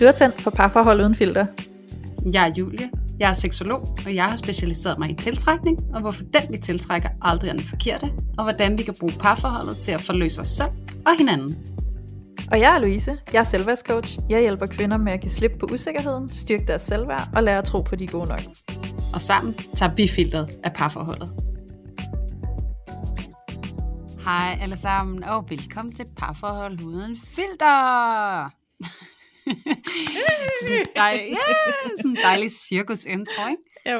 Du har tændt for parforhold uden filter. Jeg er Julie, jeg er seksolog, og jeg har specialiseret mig i tiltrækning, og hvorfor den vi tiltrækker aldrig er den forkerte, og hvordan vi kan bruge parforholdet til at forløse os selv og hinanden. Og jeg er Louise, jeg er selvværdscoach. Jeg hjælper kvinder med at give slip på usikkerheden, styrke deres selvværd og lære at tro på, de er gode nok. Og sammen tager vi filteret af parforholdet. Hej alle sammen, og velkommen til Parforhold uden filter! Sådan en dejlig cirkusintro, ikke?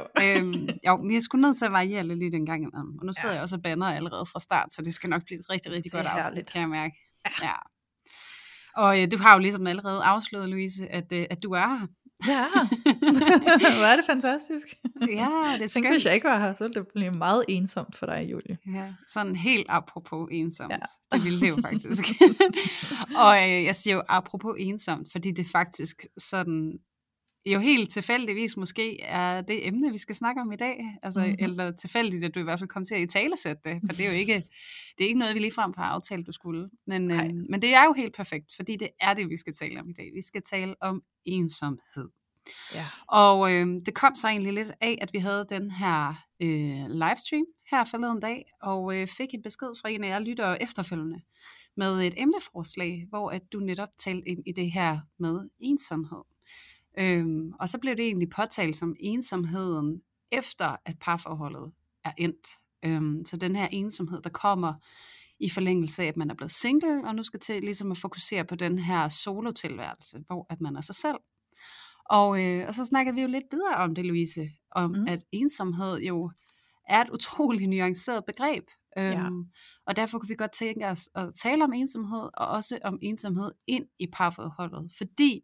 Jo. Vi er sgu nødt til at variere lidt en gang imellem. Og nu sidder jeg også og bander allerede fra start, så det skal nok blive et rigtig, rigtig godt afsnit, kan jeg mærke. Ja. Og du har jo ligesom allerede afsløret, Louise, at du er her. Ja, hvor er det fantastisk. Ja, det er skønt. Hvis jeg ikke var her, så ville det blive meget ensomt for dig, Julie. Ja, sådan helt apropos ensomt. Ja. Det ville det jo faktisk. Og jeg siger jo apropos ensomt, fordi det faktisk sådan, jo helt tilfældigvis måske, er det emne, vi skal snakke om i dag. Altså, eller tilfældigt, at du i hvert fald kom til at italesætte det, for det er jo ikke, det er ikke noget, vi ligefrem har aftalt, du skulle. Men det er jo helt perfekt, fordi det er det, vi skal tale om i dag. Vi skal tale om ensomhed. Ja. Og det kom så egentlig lidt af, at vi havde den her livestream her forleden dag, og fik en besked fra en af jer lyttere efterfølgende med et emneforslag, hvor at du netop talte ind i det her med ensomhed. Og så blev det egentlig påtalt som ensomheden efter at parforholdet er endt. Så den her ensomhed, der kommer i forlængelse af, at man er blevet single, og nu skal til ligesom at fokusere på den her solotilværelse, hvor at man er sig selv. Og så snakkede vi jo lidt videre om det, Louise, om at ensomhed jo er et utroligt nuanceret begreb. Og derfor kunne vi godt tænke os at tale om ensomhed, og også om ensomhed ind i parforholdet, fordi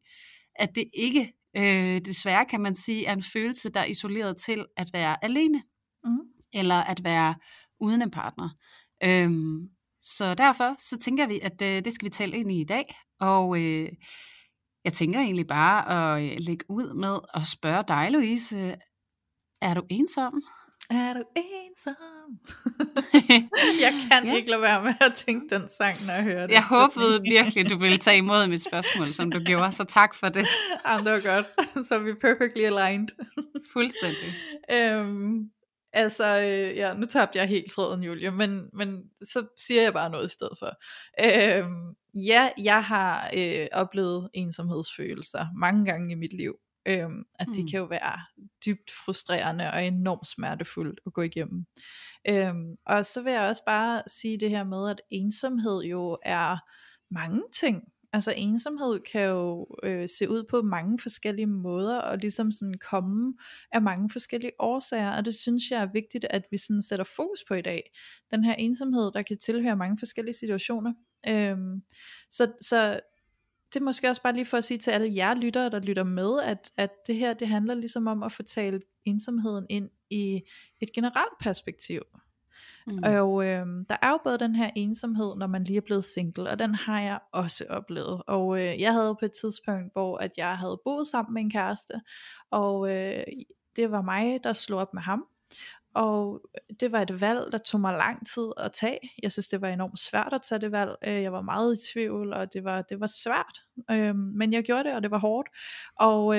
at det ikke, desværre kan man sige, er en følelse, der er isoleret til at være alene, eller at være uden en partner. Så derfor så tænker vi, at det skal vi tale ind i dag, og jeg tænker egentlig bare at lægge ud med at spørge dig, Louise, er du ensom? Er du ensom? Jeg kan ikke lade være med at tænke den sang, når jeg hører det. Jeg håbede virkelig, du ville tage imod mit spørgsmål, som du gjorde, så tak for det. Jamen, det var godt. Så er vi perfectly aligned. Fuldstændig. Nu tabte jeg helt tråden, Julie, men så siger jeg bare noget i stedet for. Jeg har oplevet ensomhedsfølelser mange gange i mit liv. At de kan jo være dybt frustrerende og enormt smertefuldt at gå igennem. Og så vil jeg også bare sige det her med, at ensomhed jo er mange ting. Altså ensomhed kan jo se ud på mange forskellige måder, og ligesom sådan komme af mange forskellige årsager, og det synes jeg er vigtigt, at vi sådan sætter fokus på i dag. Den her ensomhed, der kan tilhøre mange forskellige situationer. Så det er måske også bare lige for at sige til alle jer lyttere, der lytter med, at det her, det handler ligesom om at fortælle ensomheden ind i et generelt perspektiv. Og der er jo både den her ensomhed, når man lige er blevet single, og den har jeg også oplevet. Og jeg havde på et tidspunkt, hvor at jeg havde boet sammen med en kæreste, og det var mig, der slog op med ham. Og det var et valg, der tog mig lang tid at tage. Jeg synes, det var enormt svært at tage det valg. Jeg var meget i tvivl, og det var svært. Men jeg gjorde det, og det var hårdt. Og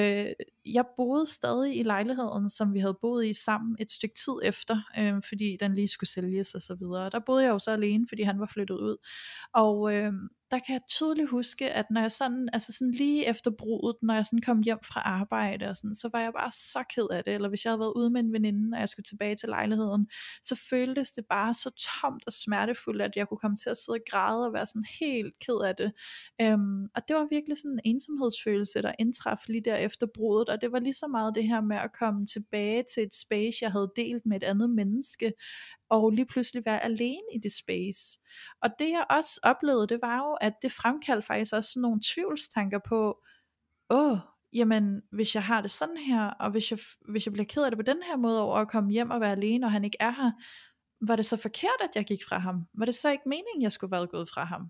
jeg boede stadig i lejligheden, som vi havde boet i sammen et stykke tid efter, fordi den lige skulle sælges og så videre. Der boede jeg jo så alene, fordi han var flyttet ud. Og der kan jeg tydeligt huske, at når jeg sådan, altså sådan lige efter brudet, når jeg sådan kom hjem fra arbejde og sådan, så var jeg bare så ked af det. Eller hvis jeg havde været ude med en veninde, og jeg skulle tilbage til lejligheden, så føltes det bare så tomt og smertefuldt, at jeg kunne komme til at sidde og græde og være sådan helt ked af det. Og det var virkelig sådan en ensomhedsfølelse, der indtraf lige der efter brudet, og det var lige så meget det her med at komme tilbage til et space, jeg havde delt med et andet menneske, og lige pludselig være alene i det space. Og det jeg også oplevede, det var jo, at det fremkaldte faktisk også sådan nogle tvivlstanker på, jamen hvis jeg har det sådan her, og hvis jeg bliver ked af det på den her måde over at komme hjem og være alene, og han ikke er her, var det så forkert, at jeg gik fra ham? Var det så ikke meningen, jeg skulle være gået fra ham?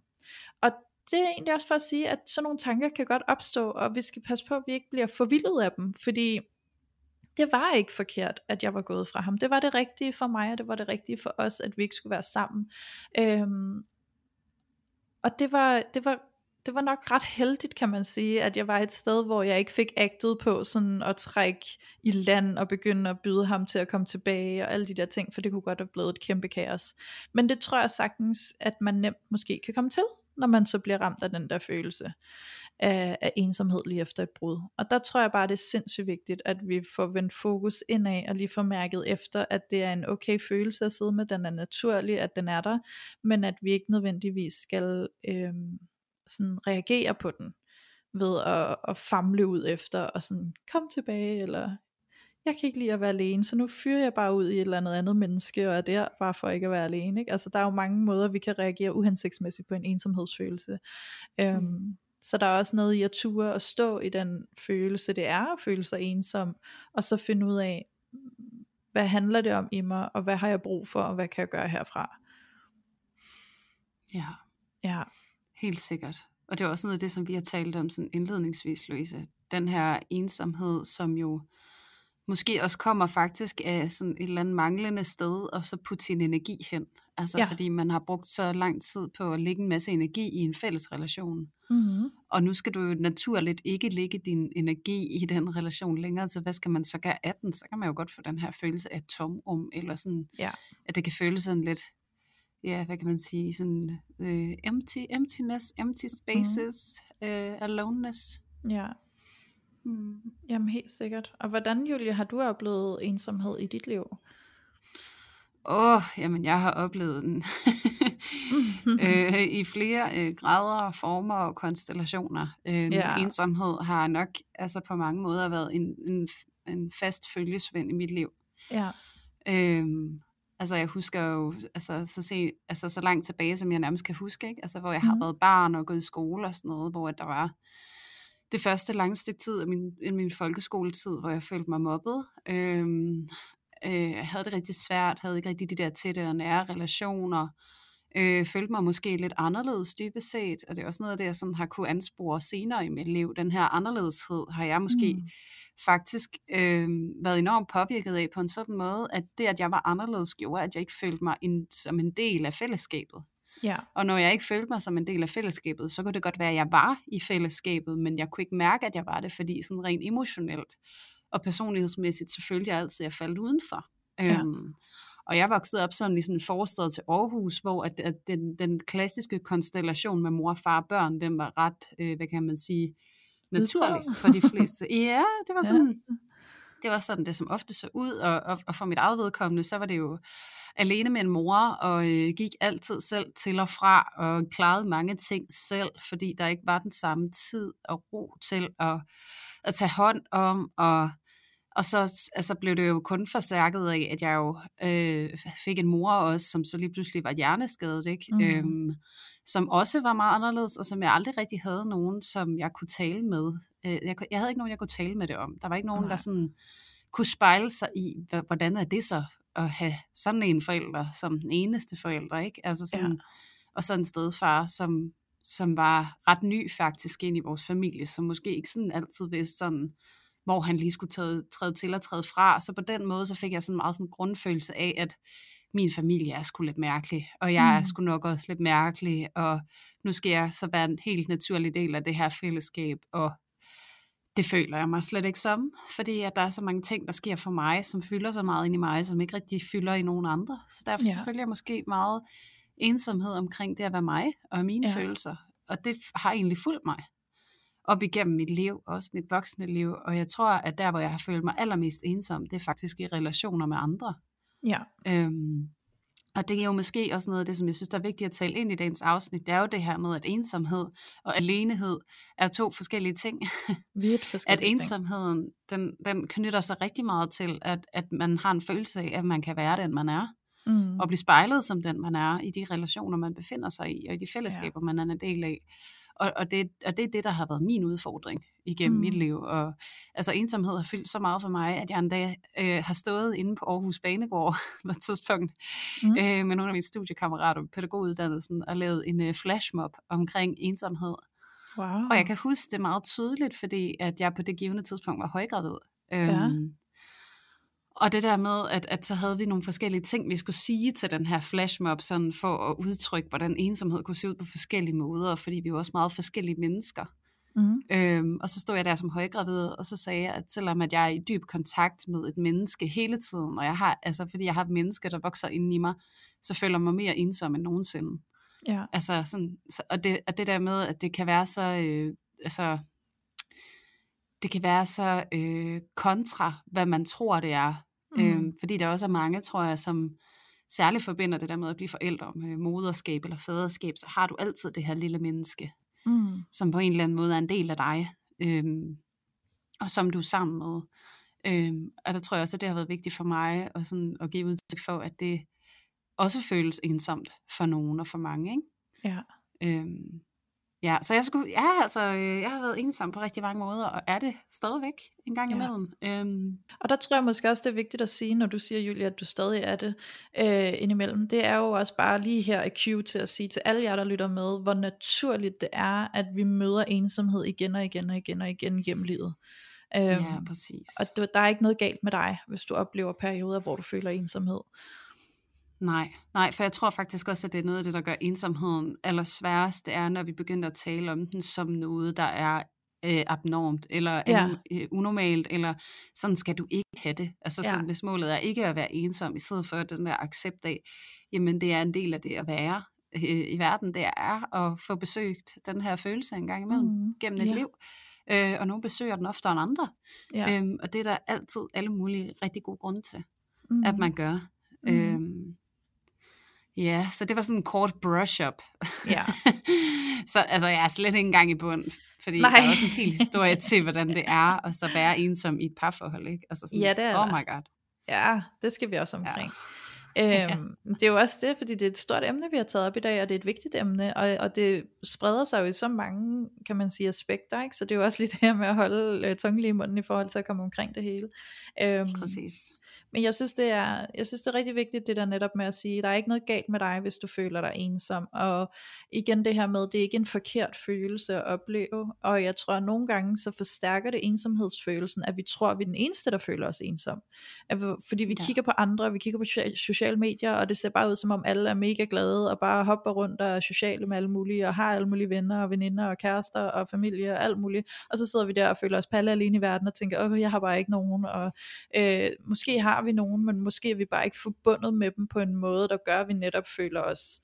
Og det er egentlig også for at sige, at sådan nogle tanker kan godt opstå, og vi skal passe på, at vi ikke bliver forvildet af dem, fordi det var ikke forkert, at jeg var gået fra ham. Det var det rigtige for mig, og det var det rigtige for os, at vi ikke skulle være sammen. Og det var det var nok ret heldigt, kan man sige, at jeg var et sted, hvor jeg ikke fik agtet på sådan at trække i land og begynde at byde ham til at komme tilbage og alle de der ting, for det kunne godt have blevet et kæmpe kaos. Men det tror jeg sagtens, at man nemt måske kan komme til, når man så bliver ramt af den der følelse af ensomhed lige efter et brud. Og der tror jeg bare, det er sindssygt vigtigt, at vi får vendt fokus indad, og lige får mærket efter, at det er en okay følelse at sidde med, den er naturlig, at den er der, men at vi ikke nødvendigvis skal sådan reagere på den, ved at famle ud efter, og sådan, kom tilbage, eller jeg kan ikke lide at være alene, så nu fyrer jeg bare ud i et eller andet menneske, og er der bare for ikke at være alene, ikke? Altså der er jo mange måder, vi kan reagere uhensigtsmæssigt på en ensomhedsfølelse. Så der er også noget i at ture og stå i den følelse, det er at føle sig ensom, og så finde ud af, hvad handler det om i mig, og hvad har jeg brug for, og hvad kan jeg gøre herfra? Ja, ja. Helt sikkert. Og det er også noget af det, som vi har talt om sådan indledningsvis, Louise. Den her ensomhed, som jo måske også kommer faktisk af sådan et eller andet manglende sted, og så putte sin energi hen. Altså ja. Fordi man har brugt så lang tid på at lægge en masse energi i en fælles relation. Mm-hmm. Og nu skal du jo naturligt ikke lægge din energi i den relation længere, så hvad skal man så gøre af den? Så kan man jo godt få den her følelse af tomrum, eller sådan, ja. At det kan føles sådan lidt, ja, hvad kan man sige, sådan emptiness, empty spaces, aloneness. Ja. Jamen helt sikkert. Og hvordan, Julie, har du oplevet ensomhed i dit liv? Jamen jeg har oplevet den i flere grader, former og konstellationer. Ensomhed har nok altså på mange måder været en fast følgesvend i mit liv. Ja. Altså jeg husker jo så langt tilbage, som jeg nærmest kan huske, ikke? Altså hvor jeg har været barn og gået i skole og sådan noget, hvor der var det første lange stykke tid af min folkeskoletid, hvor jeg følte mig mobbet. Jeg havde det rigtig svært, havde ikke rigtig de der tætte og nære relationer. Følte mig måske lidt anderledes dybest set, og det er også noget af det, jeg sådan har kunne anspore senere i mit liv. Den her anderledeshed har jeg måske faktisk været enormt påvirket af på en sådan måde, at det, at jeg var anderledes, gjorde, at jeg ikke følte mig som en del af fællesskabet. Ja. Og når jeg ikke følte mig som en del af fællesskabet, så kunne det godt være, at jeg var i fællesskabet, men jeg kunne ikke mærke, at jeg var det, fordi sådan rent emotionelt og personlighedsmæssigt, så følte jeg altid, at jeg faldt udenfor. Ja. Og jeg voksede op sådan i sådan en forstad til Aarhus, hvor at den klassiske konstellation med mor, far og børn, den var ret, hvad kan man sige, naturlig for de fleste. Ja, det var sådan, det var sådan det, som ofte så ud, og for mit eget vedkommende, så var det jo alene med en mor, og gik altid selv til og fra, og klarede mange ting selv, fordi der ikke var den samme tid og ro til at tage hånd om, og så altså blev det jo kun forstærket af, at jeg jo fik en mor også, som så lige pludselig var hjerneskadet, ikke? Som også var meget anderledes, og som jeg aldrig rigtig havde nogen, som jeg kunne tale med. Jeg havde ikke nogen, jeg kunne tale med det om. Der var ikke nogen, der sådan kunne spejle sig i, hvordan er det så at have sådan en forælder som den eneste forælder, ikke? Altså sådan, og sådan en stedfar, som var ret ny faktisk ind i vores familie, som måske ikke sådan altid vidste sådan, hvor han lige skulle træde til og træde fra. Så på den måde, så fik jeg sådan meget sådan grundfølelse af, at min familie er sgu lidt mærkelig, og jeg er sgu nok også lidt mærkelig, og nu skal jeg så være en helt naturlig del af det her fællesskab, og det føler jeg mig slet ikke som, fordi at der er så mange ting, der sker for mig, som fylder så meget ind i mig, som ikke rigtig fylder i nogen andre. Så derfor føler jeg måske meget ensomhed omkring det at være mig, og mine følelser, og det har egentlig fulgt mig op igennem mit liv, også mit voksne liv, og jeg tror, at der, hvor jeg har følt mig allermest ensom, det er faktisk i relationer med andre. Ja. Og det er jo måske også noget af det, som jeg synes, der er vigtigt at tale ind i dagens afsnit, det er jo det her med, at ensomhed og alenehed er to forskellige ting. Vidt forskellige ting. At ensomheden, den knytter sig rigtig meget til, at man har en følelse af, at man kan være den, man er, og blive spejlet som den, man er, i de relationer, man befinder sig i, og i de fællesskaber, man er en del af. Og det er det, der har været min udfordring igennem mit liv. Og altså ensomhed har fyldt så meget for mig, at jeg en dag har stået inde på Aarhus Banegård på et tidspunkt med nogle af mine studiekammerater på pædagoguddannelsen og lavet en flashmob omkring ensomhed. Wow. Og jeg kan huske det meget tydeligt, fordi at jeg på det givne tidspunkt var højgravid. Og det der med, at så havde vi nogle forskellige ting, vi skulle sige til den her flashmob, sådan for at udtrykke, hvordan ensomhed kunne se ud på forskellige måder, fordi vi var også meget forskellige mennesker. Mm. Og så stod jeg der som højgravid, og så sagde jeg, at selvom at jeg er i dyb kontakt med et menneske hele tiden, og jeg har, altså fordi jeg har et menneske, der vokser inden i mig, så føler jeg mig mere ensom end nogensinde. Ja. Altså sådan, og det der med, at det kan være så... det kan være så kontra, hvad man tror, det er. Mm. Fordi der også er mange, tror jeg, som særligt forbinder det der med at blive forældre med moderskab eller faderskab, så har du altid det her lille menneske, som på en eller anden måde er en del af dig, og som du er sammen med. Og der tror jeg også, at det har været vigtigt for mig at, sådan, at give udtryk for, at det også føles ensomt for nogen og for mange. Ikke? Ja. Ja, så jeg har været ensom på rigtig mange måder, og er det stadigvæk en gang imellem. Og der tror jeg måske også, det er vigtigt at sige, når du siger, Julie, at du stadig er det indimellem. Det er jo også bare lige her et cue til at sige til alle jer, der lytter med, hvor naturligt det er, at vi møder ensomhed igen og igen og igen og igen gennem livet. Ja, præcis. Og der er ikke noget galt med dig, hvis du oplever perioder, hvor du føler ensomhed. Nej, for jeg tror faktisk også, at det er noget af det, der gør ensomheden allersværest, det er, når vi begynder at tale om den som noget, der er abnormt, eller unormalt, eller sådan skal du ikke have det. Altså sådan, hvis målet er ikke at være ensom, i stedet for den der accept af, jamen det er en del af det at være i verden, det er at få besøgt den her følelse en gang imellem, gennem et liv. Og nogle besøger den oftere end andre. Ja. Og det er der altid alle mulige rigtig gode grunde til, at man gør. Ja, så det var sådan en kort brush-up. Ja. Så altså, jeg er slet ikke engang i bund, fordi der er også en hel historie til, hvordan det er at så være ensom i et parforhold, ikke? Altså sådan, det er my god. Ja, det skal vi også omkring. Ja. Det er jo også det, fordi det er et stort emne, vi har taget op i dag, og det er et vigtigt emne, og det spreder sig jo i så mange, kan man sige, aspekter, ikke? Så det er jo også lidt det her med at holde tungen lige i munden i forhold til at komme omkring det hele. Præcis. Men jeg synes det er rigtig vigtigt, det der netop med at sige, der er ikke noget galt med dig, hvis du føler dig ensom. Og igen det her med, det er ikke en forkert følelse at opleve. Og jeg tror, at nogle gange så forstærker det ensomhedsfølelsen, at vi tror, at vi er den eneste, der føler os ensom. Fordi vi kigger på andre, vi kigger på sociale medier, og det ser bare ud som om alle er mega glade, og bare hopper rundt og er sociale med alle mulige, og har alle mulige venner og veninder og kærester og familie og alt muligt. Og så sidder vi der og føler os palle alene i verden og tænker, jeg har bare ikke nogen, og måske har vi nogen, men måske er vi bare ikke forbundet med dem på en måde, der gør, at vi netop føler os,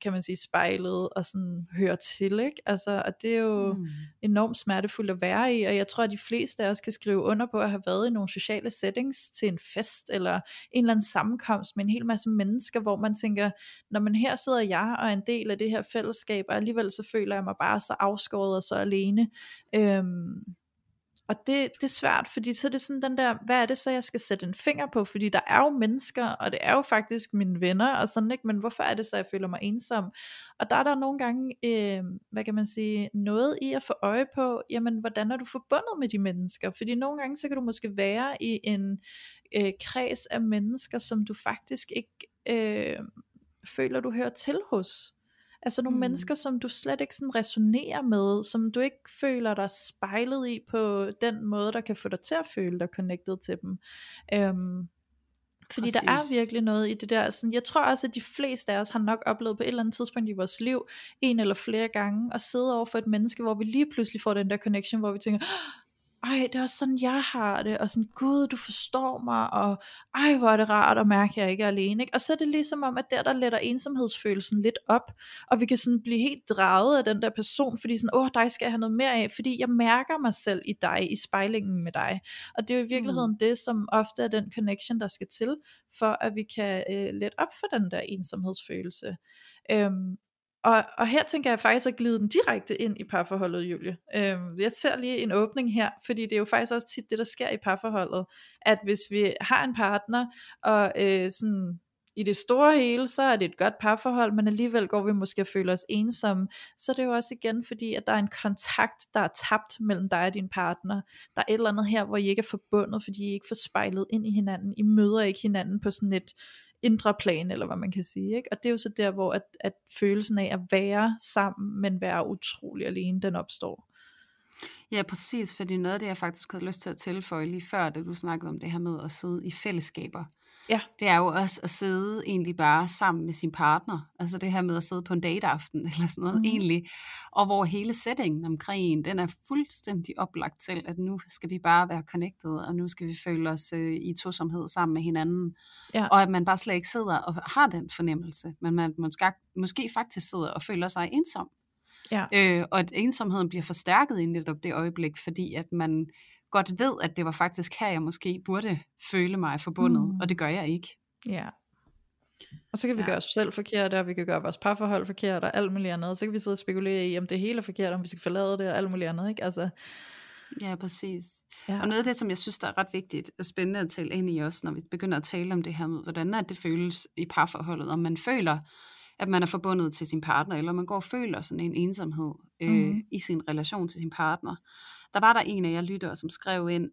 kan man sige, spejlet og sådan hører til, ikke? Altså, og det er jo enormt smertefuldt at være i, og jeg tror, at de fleste af os kan skrive under på at have været i nogle sociale settings til en fest, eller en eller anden sammenkomst med en hel masse mennesker, hvor man tænker, når man her sidder jeg og er en del af det her fællesskab, og alligevel så føler jeg mig bare så afskåret og så alene. Og det er svært, fordi så er det sådan den der, hvad er det så, jeg skal sætte en finger på? Fordi der er jo mennesker, og det er jo faktisk mine venner, og sådan, ikke? Men hvorfor er det så, jeg føler mig ensom? Og der er nogle gange, hvad kan man sige, noget i at få øje på, jamen, hvordan er du forbundet med de mennesker? Fordi nogle gange, så kan du måske være i en kreds af mennesker, som du faktisk ikke føler, du hører til hos. Altså nogle mennesker, som du slet ikke sådan resonerer med, som du ikke føler dig spejlet i på den måde, der kan få dig til at føle dig connected til dem. Fordi der er virkelig noget i det der. Sådan, jeg tror også, at de fleste af os har nok oplevet på et eller andet tidspunkt i vores liv, en eller flere gange, at sidde over for et menneske, hvor vi lige pludselig får den der connection, hvor vi tænker, ej, det er også sådan, jeg har det, og sådan, gud, du forstår mig, og ej, hvor er det rart at mærke, at jeg ikke er alene, ikke? Og så er det ligesom om, at der letter ensomhedsfølelsen lidt op, og vi kan sådan blive helt draget af den der person, fordi sådan, dig skal jeg have noget mere af, fordi jeg mærker mig selv i dig, i spejlingen med dig, og det er jo i virkeligheden det, som ofte er den connection, der skal til, for at vi kan lette op for den der ensomhedsfølelse. Og her tænker jeg faktisk at glide den direkte ind i parforholdet, Julie. Jeg ser lige en åbning her, fordi det er jo faktisk også tit det, der sker i parforholdet, at hvis vi har en partner, og sådan i det store hele, så er det et godt parforhold, men alligevel går vi måske og føler os ensomme, så det er jo også igen fordi, at der er en kontakt, der er tabt mellem dig og din partner. Der er et eller andet her, hvor I ikke er forbundet, fordi I ikke får spejlet ind i hinanden. I møder ikke hinanden på sådan et indre plan, eller hvad man kan sige, ikke? Og det er jo så der, hvor at følelsen af at være sammen, men være utrolig alene, den opstår. Ja, præcis, fordi noget af det, jeg faktisk havde lyst til at tilføje lige før, da du snakkede om det her med at sidde i fællesskaber, ja. Det er jo også at sidde egentlig bare sammen med sin partner, altså det her med at sidde på en dateaften eller sådan noget egentlig, og hvor hele settingen omkring den er fuldstændig oplagt til, at nu skal vi bare være connected, og nu skal vi føle os i tosomhed sammen med hinanden, ja. Og at man bare slet ikke sidder og har den fornemmelse, men man måske faktisk sidder og føler sig ensom. Ja. Og at ensomheden bliver forstærket i netop det øjeblik, fordi at man godt ved, at det var faktisk her, jeg måske burde føle mig forbundet, og det gør jeg ikke. Ja. Og så kan vi gøre os selv forkerte, og vi kan gøre vores parforhold forkerte, og alt muligt andet. Så kan vi sidde og spekulere i, om det hele er forkert, om vi skal forlade det, og alt muligt andet, ikke? Altså... Ja, præcis. Ja. Og noget af det, som jeg synes, der er ret vigtigt og spændende at tale ind i os, når vi begynder at tale om det her med, hvordan er det føles i parforholdet, om man føler... at man er forbundet til sin partner, eller man går og føler sådan en ensomhed i sin relation til sin partner. Der var der en af jer lyttere, som skrev ind,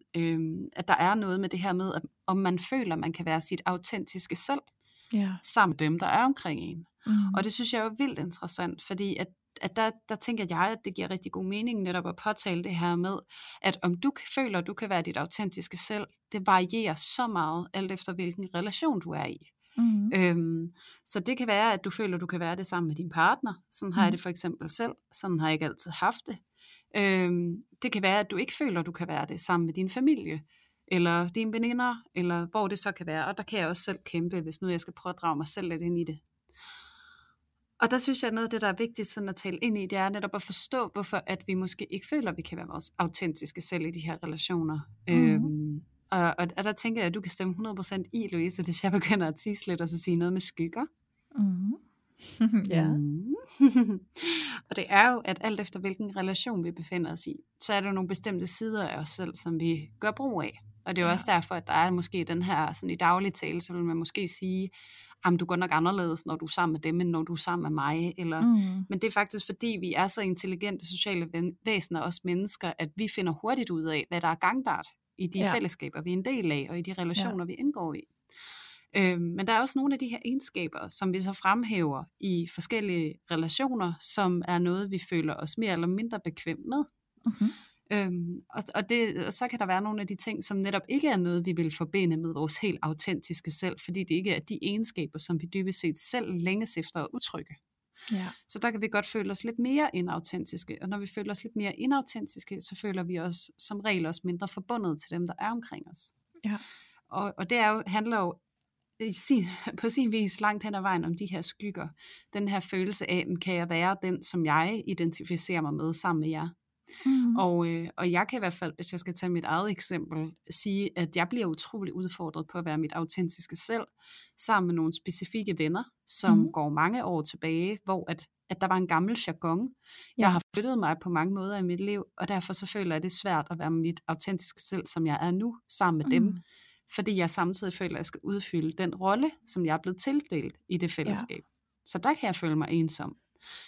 at der er noget med det her med, at om man føler, man kan være sit autentiske selv, sammen med dem, der er omkring en. Og det synes jeg er vildt interessant, fordi at der tænker jeg, at det giver rigtig god mening netop at påtale det her med, at om du føler, du kan være dit autentiske selv, det varierer så meget, alt efter hvilken relation du er i. Så det kan være, at du føler, du kan være det sammen med din partner. Sådan har jeg det for eksempel selv. Sådan har jeg ikke altid haft det. Det kan være, at du ikke føler, du kan være det sammen med din familie eller dine veninder, eller hvor det så kan være. Og der kan jeg også selv kæmpe, hvis nu jeg skal prøve at drage mig selv lidt ind i det. Og der synes jeg, at noget af det, der er vigtigt sådan at tale ind i, det er netop at forstå, hvorfor at vi måske ikke føler, at vi kan være vores autentiske selv i de her relationer. Og der tænker jeg, at du kan stemme 100% i, Louise, hvis jeg begynder at tisse lidt og så sige noget med skygger. Og det er jo, at alt efter hvilken relation vi befinder os i, så er der nogle bestemte sider af os selv, som vi gør brug af. Og det er jo også derfor, at der er måske den her, sådan i daglig tale, så vil man måske sige, du går nok anderledes, når du er sammen med dem, end når du er sammen med mig. Eller, men det er faktisk, fordi vi er så intelligente sociale væsener, os mennesker, at vi finder hurtigt ud af, hvad der er gangbart i de fællesskaber, vi er en del af, og i de relationer, vi indgår i. Men der er også nogle af de her egenskaber, som vi så fremhæver i forskellige relationer, som er noget, vi føler os mere eller mindre bekvem med. Og så kan der være nogle af de ting, som netop ikke er noget, vi vil forbinde med vores helt autentiske selv, fordi det ikke er de egenskaber, som vi dybest set selv længes efter at udtrykke. Ja. Så der kan vi godt føle os lidt mere inautentiske, og når vi føler os lidt mere inautentiske, så føler vi os som regel også mindre forbundet til dem, der er omkring os. Ja. Og det er jo, handler jo på sin vis langt hen ad vejen om de her skygger, den her følelse af, kan jeg være den, som jeg identificerer mig med sammen med jer? Og jeg kan i hvert fald, hvis jeg skal tage mit eget eksempel, sige, at jeg bliver utrolig udfordret på at være mit autentiske selv, sammen med nogle specifikke venner, som går mange år tilbage, hvor at der var en gammel jargon. Jeg har flyttet mig på mange måder i mit liv, og derfor så føler jeg det svært at være mit autentiske selv, som jeg er nu, sammen med dem. Fordi jeg samtidig føler, at jeg skal udfylde den rolle, som jeg er blevet tildelt i det fællesskab. Så der kan jeg føle mig ensom.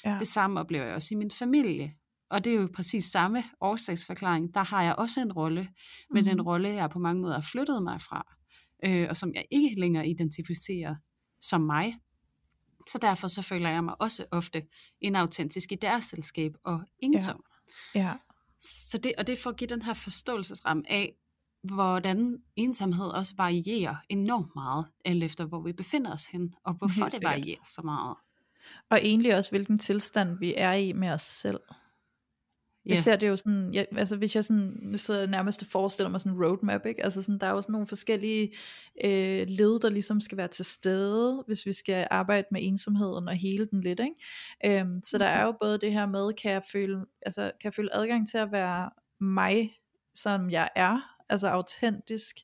Det samme oplever jeg også i min familie. Og det er jo præcis samme årsagsforklaring. Der har jeg også en rolle, men den rolle, jeg på mange måder har flyttet mig fra, og som jeg ikke længere identificerer som mig. Så derfor så føler jeg mig også ofte inautentisk i deres selskab og ensom. Så det, og det får give den her forståelsesramme af, hvordan ensomhed også varierer enormt meget, alt efter hvor vi befinder os hen, og hvorfor det varierer så meget. Og egentlig også, hvilken tilstand vi er i med os selv. Jeg ser det jo sådan, hvis jeg sådan så nærmest forestiller mig sådan en roadmap, ikke? Altså sådan, der er jo sådan nogle forskellige led, der ligesom skal være til stede, hvis vi skal arbejde med ensomheden og hele den lidt, ikke? Så der er jo både det her med, kan jeg føle adgang til at være mig, som jeg er, altså autentisk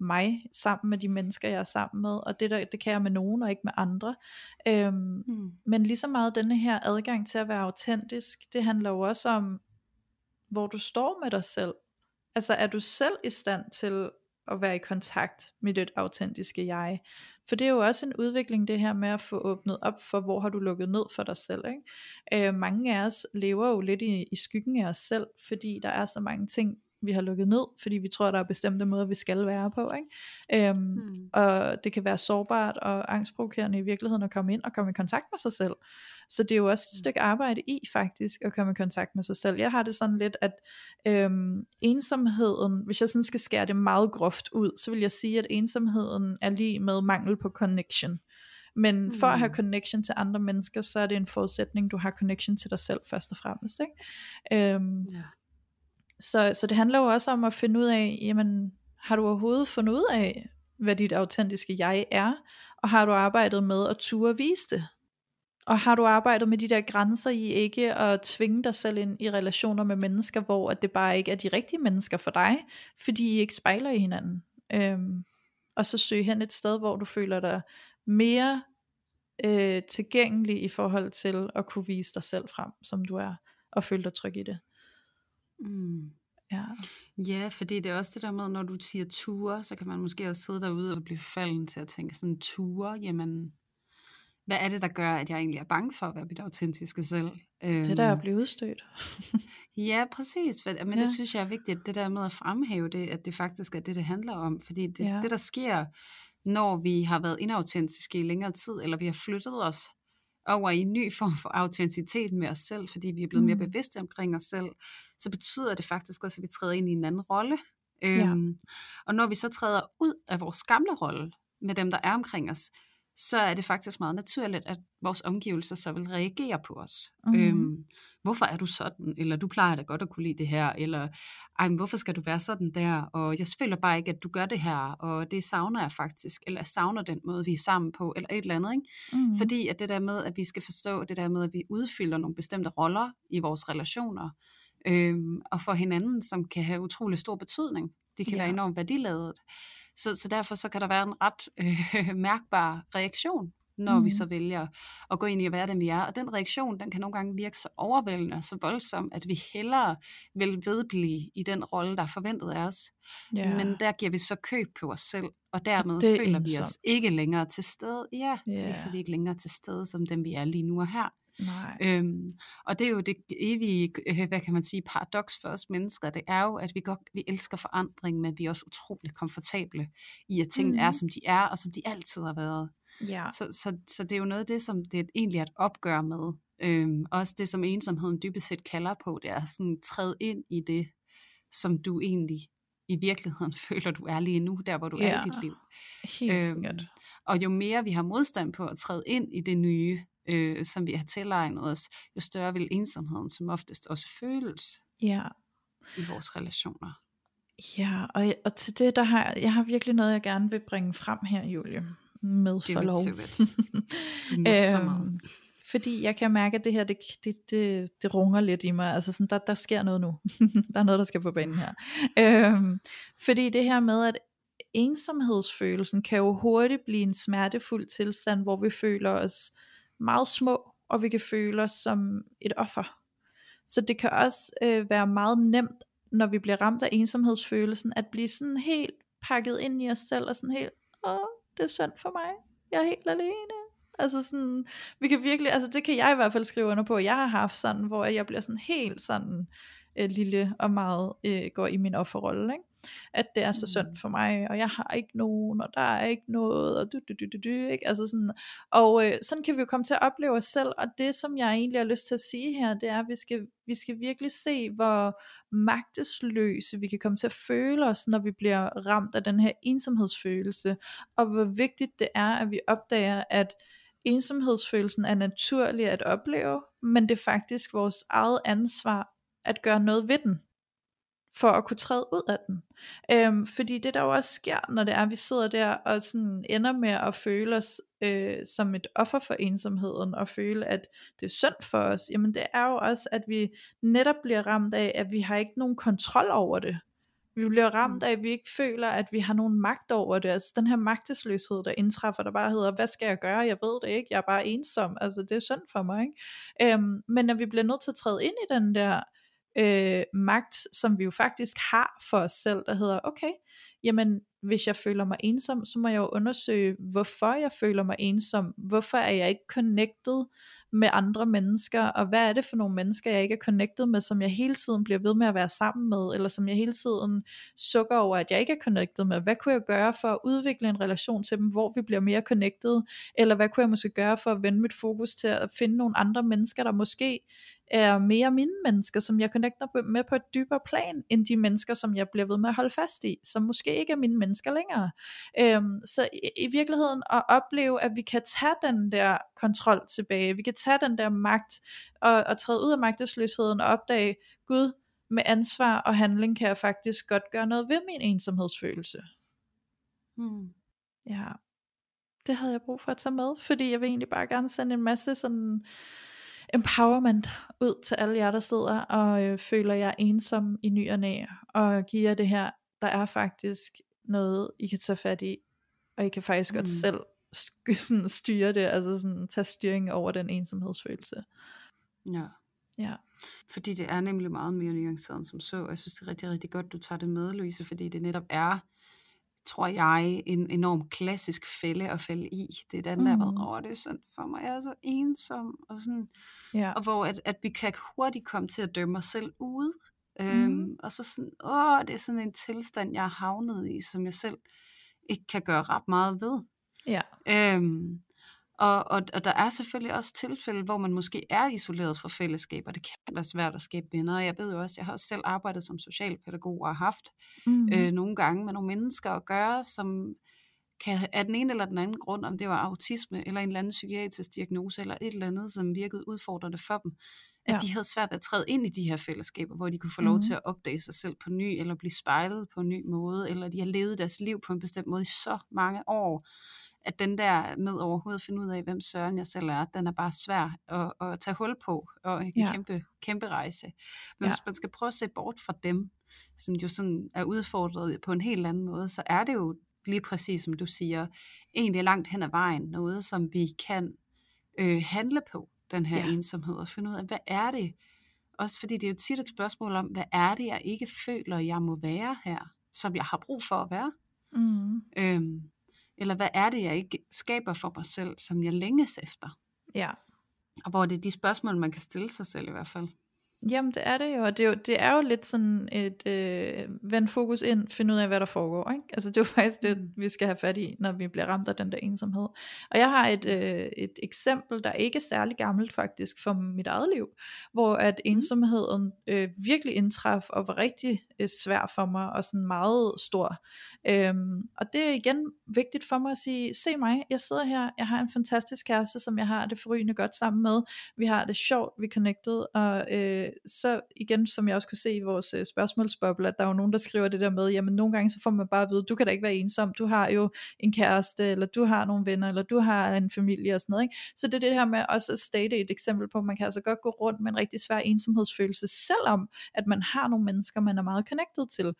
mig, sammen med de mennesker, jeg er sammen med, og det kan jeg med nogen, og ikke med andre. Men lige så meget denne her adgang til at være autentisk, det handler jo også om, hvor du står med dig selv. Altså, er du selv i stand til at være i kontakt med dit autentiske jeg? For det er jo også en udvikling, det her med at få åbnet op for, hvor har du lukket ned for dig selv, ikke? Mange af os lever jo lidt i skyggen af os selv, fordi der er så mange ting, vi har lukket ned, fordi vi tror, der er bestemte måder, vi skal være på, ikke? Og det kan være sårbart og angstprovokerende i virkeligheden at komme ind og komme i kontakt med sig selv. Så det er jo også et stykke arbejde i faktisk at komme i kontakt med sig selv. Jeg har det sådan lidt, at ensomheden, hvis jeg sådan skal skære det meget groft ud, så vil jeg sige, at ensomheden er lig med mangel på connection. Men for at have connection til andre mennesker, så er det en forudsætning, du har connection til dig selv først og fremmest, ikke? Ja. Så det handler jo også om at finde ud af, jamen, har du overhovedet fundet ud af, hvad dit autentiske jeg er, og har du arbejdet med at ture og vise det? Og har du arbejdet med de der grænser i ikke at tvinge dig selv ind i relationer med mennesker, hvor at det bare ikke er de rigtige mennesker for dig, fordi I ikke spejler i hinanden? Og så søg hen et sted, hvor du føler dig mere tilgængelig i forhold til at kunne vise dig selv frem, som du er, og føle dig tryg i det. Ja. Ja, fordi det er også det der med, når du siger ture, så kan man måske også sidde derude og blive falden til at tænke sådan, ture, jamen, hvad er det der gør, at jeg egentlig er bange for at være mit autentiske selv? Det der at blive udstødt. Ja, præcis, men det synes jeg er vigtigt, det der med at fremhæve det, at det faktisk er det, det handler om, fordi det, det der sker, når vi har været inautentiske i længere tid, eller vi har flyttet os over i en ny form for autenticitet med os selv, fordi vi er blevet mere bevidste omkring os selv, så betyder det faktisk også, at vi træder ind i en anden rolle. Og når vi så træder ud af vores gamle rolle med dem, der er omkring os, så er det faktisk meget naturligt, at vores omgivelser så vil reagere på os. Hvorfor er du sådan? Eller du plejer da godt at kunne lide det her. Eller ej, men hvorfor skal du være sådan der? Og jeg føler bare ikke, at du gør det her. Og det savner jeg faktisk. Eller jeg savner den måde, vi er sammen på. Eller et eller andet, ikke? Fordi at det der med, at vi skal forstå, det der med, at vi udfylder nogle bestemte roller i vores relationer. Og for hinanden, som kan have utrolig stor betydning. Det kan være enormt værdiladet. Så derfor så kan der være en ret mærkbar reaktion, når vi så vælger at gå ind i at være dem, vi er. Og den reaktion, den kan nogle gange virke så overvældende, så voldsom, at vi hellere vil vedblive i den rolle, der er forventet af os. Yeah. Men der giver vi så køb på os selv, og dermed føler vi os ikke længere til stede. Ja, fordi så er vi ikke længere til stede, som dem vi er lige nu og her. Og det er jo det evige, hvad kan man sige, paradoks for os mennesker. Det er jo, at vi elsker forandring, men vi er også utroligt komfortable i, at tingene er, som de er, og som de altid har været. Så det er jo noget af det, som det egentlig er et opgør med. Også det, som ensomheden dybest set kalder på, det er sådan, træd ind i det, som du egentlig i virkeligheden føler, du er lige nu, der hvor du er i dit liv. Og jo mere vi har modstand på at træde ind i det nye, som vi har tilegnet os, jo større vil ensomheden som oftest også føles i vores relationer. Ja, og til det, jeg har virkelig noget, jeg gerne vil bringe frem her, Julie, med forlov. Fordi jeg kan mærke, at det her, det runger lidt i mig, altså sådan, der sker noget nu, der er noget, der skal på banen her. Fordi det her med, at ensomhedsfølelsen kan jo hurtigt blive en smertefuld tilstand, hvor vi føler os meget små, og vi kan føle os som et offer. Så det kan også være meget nemt, når vi bliver ramt af ensomhedsfølelsen, at blive sådan helt pakket ind i os selv, og sådan helt, det er synd for mig, jeg er helt alene. Altså sådan, vi kan virkelig, altså det kan jeg i hvert fald skrive under på, jeg har haft sådan, hvor jeg bliver sådan helt sådan, lille og meget, går i min offerrolle, ikke? At det er så synd for mig, og jeg har ikke nogen, og der er ikke noget, og ikke? Altså sådan, og sådan kan vi jo komme til at opleve os selv, og det som jeg egentlig har lyst til at sige her, det er, at vi skal virkelig se, hvor magtesløse vi kan komme til at føle os, når vi bliver ramt af den her ensomhedsfølelse, og hvor vigtigt det er, at vi opdager, at ensomhedsfølelsen er naturlig at opleve, men det er faktisk vores eget ansvar at gøre noget ved den, for at kunne træde ud af den. Fordi det der jo også sker, når det er, at vi sidder der og sådan ender med at føle os som et offer for ensomheden, og føle, at det er synd for os, jamen det er jo også, at vi netop bliver ramt af, at vi har ikke nogen kontrol over det. Vi bliver ramt af, at vi ikke føler, at vi har nogen magt over det. Altså den her magtesløshed, der indtræffer, der bare hedder, hvad skal jeg gøre? Jeg ved det ikke, jeg er bare ensom. Altså det er synd for mig, ikke? Men når vi bliver nødt til at træde ind i den der magt, som vi jo faktisk har for os selv, der hedder, okay, jamen hvis jeg føler mig ensom, så må jeg jo undersøge, hvorfor jeg føler mig ensom, hvorfor er jeg ikke connected, med andre mennesker, og hvad er det for nogle mennesker, jeg ikke er connected med, som jeg hele tiden bliver ved med at være sammen med, eller som jeg hele tiden sukker over, at jeg ikke er connected med. Hvad kunne jeg gøre for at udvikle en relation til dem, hvor vi bliver mere connected, eller hvad kunne jeg måske gøre for at vende mit fokus til at finde nogle andre mennesker, der måske er mere mine mennesker, som jeg connecter med på et dybere plan, end de mennesker, som jeg bliver ved med at holde fast i, som måske ikke er mine mennesker længere. Så i virkeligheden at opleve, at vi kan tage den der kontrol tilbage, vi kan tage den der magt, og træde ud af magtesløsheden, og opdage, Gud, med ansvar og handling, kan jeg faktisk godt gøre noget ved min ensomhedsfølelse. Ja, det havde jeg brug for at tage med, fordi jeg vil egentlig bare gerne sende en masse sådan empowerment ud til alle jer, der sidder og føler jer ensom i ny og næ, og giver det her, der er faktisk noget, I kan tage fat i, og I kan faktisk godt selv sådan styre det, altså sådan tage styring over den ensomhedsfølelse. Ja. Fordi det er nemlig meget mere nuanceret end som så, og jeg synes det er rigtig, rigtig godt, du tager det med, Louise, fordi det netop er, tror jeg, en enorm klassisk fælde at fælde i. Det er den der, det er sådan for mig, jeg er så ensom, og sådan, og hvor at vi kan hurtigt komme til at dømme os selv ude, og så sådan, det er sådan en tilstand, jeg er havnet i, som jeg selv ikke kan gøre ret meget ved. Og der er selvfølgelig også tilfælde, hvor man måske er isoleret fra fællesskaber. Det kan være svært at skabe venner, og jeg ved jo også, jeg har også selv arbejdet som socialpædagog og har haft nogle gange med nogle mennesker at gøre, som kan af den ene eller den anden grund, om det var autisme eller en eller anden psykiatrisk diagnose eller et eller andet, som virkede udfordrende for dem, at de havde svært ved at træde ind i de her fællesskaber, hvor de kunne få lov til at opdage sig selv på ny, eller blive spejlet på en ny måde, eller de har levet deres liv på en bestemt måde i så mange år, at den der med overhovedet at finde ud af, hvem søren jeg selv er, den er bare svær at tage hul på, og en kæmpe rejse. Men hvis man skal prøve at se bort fra dem, som jo sådan er udfordret på en helt anden måde, så er det jo lige præcis, som du siger, egentlig langt hen ad vejen, noget som vi kan handle på, den her ensomhed, og finde ud af, hvad er det? Også fordi det er jo tit et spørgsmål om, hvad er det, jeg ikke føler, jeg må være her, som jeg har brug for at være? Eller hvad er det, jeg ikke skaber for mig selv, som jeg længes efter? Ja. Og hvor det er de spørgsmål, man kan stille sig selv i hvert fald. Jamen det er det jo, og det er jo lidt sådan et vend fokus ind, finde ud af hvad der foregår, ikke? Altså det er jo faktisk det vi skal have fat i, når vi bliver ramt af den der ensomhed. Og jeg har et eksempel, der ikke er særlig gammelt faktisk, fra mit eget liv, hvor at ensomheden virkelig indtraf og var rigtig svær for mig, og sådan meget stor. Og det er igen vigtigt for mig at sige, se mig, jeg sidder her, jeg har en fantastisk kæreste, som jeg har det forrygende godt sammen med, vi har det sjovt, vi er connected, og så igen, som jeg også kunne se i vores spørgsmålsboble, at der er jo nogen, der skriver det der med, jamen nogle gange så får man bare at vide, du kan da ikke være ensom, du har jo en kæreste, eller du har nogle venner, eller du har en familie og sådan noget, ikke? Så det er det her med også at state et eksempel på, at man kan altså godt gå rundt med en rigtig svær ensomhedsfølelse, selvom at man har nogle mennesker, man er meget connected til.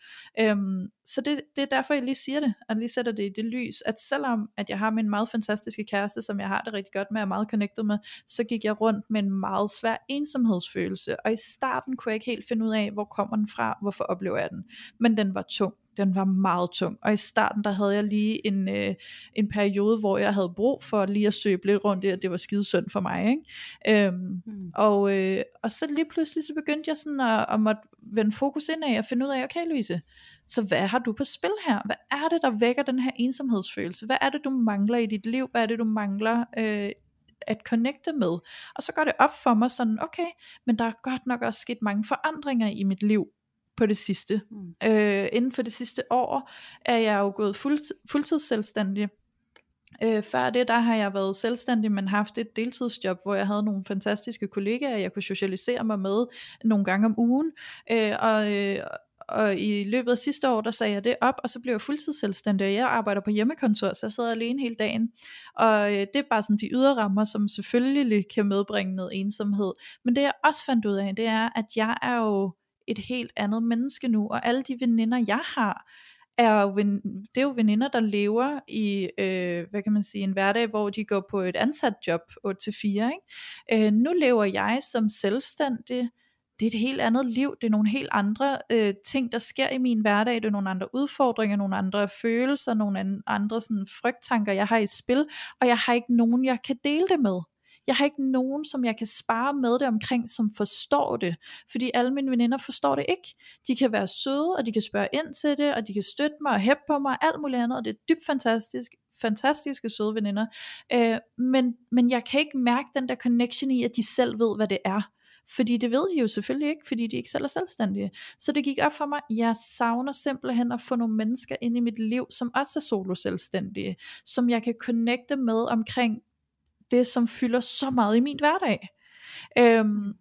Så det er derfor, jeg lige siger det, og lige sætter det i det lys, at selvom at jeg har min meget fantastiske kæreste, som jeg har det rigtig godt med, og er meget connected med, så gik jeg rundt med en meget svær ensomhedsfølelse. Og i starten kunne jeg ikke helt finde ud af, hvor kommer den fra, hvorfor oplever jeg den. Men den var tung, den var meget tung. Og i starten der havde jeg lige en periode, hvor jeg havde brug for lige at søge lidt rundt i, at det var skidesynd for mig, ikke? Og så lige pludselig så begyndte jeg sådan at måtte vende fokus ind af og finde ud af, okay Louise, så hvad har du på spil her? Hvad er det, der vækker den her ensomhedsfølelse? Hvad er det, du mangler i dit liv? Hvad er det, du mangler at connecte med? Og så går det op for mig sådan, okay, men der er godt nok også sket mange forandringer i mit liv på det sidste. Inden for det sidste år er jeg jo gået fuldtidsselvstændig. Før det, der har jeg været selvstændig, men haft et deltidsjob, hvor jeg havde nogle fantastiske kollegaer, jeg kunne socialisere mig med nogle gange om ugen. Og i løbet af sidste år, der sagde jeg det op, og så blev jeg fuldtidsselvstændig, og jeg arbejder på hjemmekontor, så jeg sidder alene hele dagen, og det er bare sådan de ydre rammer, som selvfølgelig kan medbringe noget ensomhed, men det jeg også fandt ud af, det er, at jeg er jo et helt andet menneske nu, og alle de veninder jeg har, det er jo veninder, der lever i, hvad kan man sige, en hverdag, hvor de går på et ansat job, 8-4, ikke? Nu lever jeg som selvstændig. Det er et helt andet liv, det er nogle helt andre ting, der sker i min hverdag, det er nogle andre udfordringer, nogle andre følelser, nogle andre sådan, frygttanker, jeg har i spil, og jeg har ikke nogen, jeg kan dele det med. Jeg har ikke nogen, som jeg kan spare med det omkring, som forstår det, fordi alle mine veninder forstår det ikke. De kan være søde, og de kan spørge ind til det, og de kan støtte mig og hæppe på mig og alt muligt andet, og det er dybt fantastisk. Fantastiske søde veninder, men jeg kan ikke mærke den der connection i, at de selv ved, hvad det er, fordi det ved de jo selvfølgelig ikke, fordi de ikke selv er selvstændige. Så det gik op for mig, jeg savner simpelthen at få nogle mennesker ind i mit liv, som også er solo selvstændige, som jeg kan connecte med omkring det, som fylder så meget i min hverdag.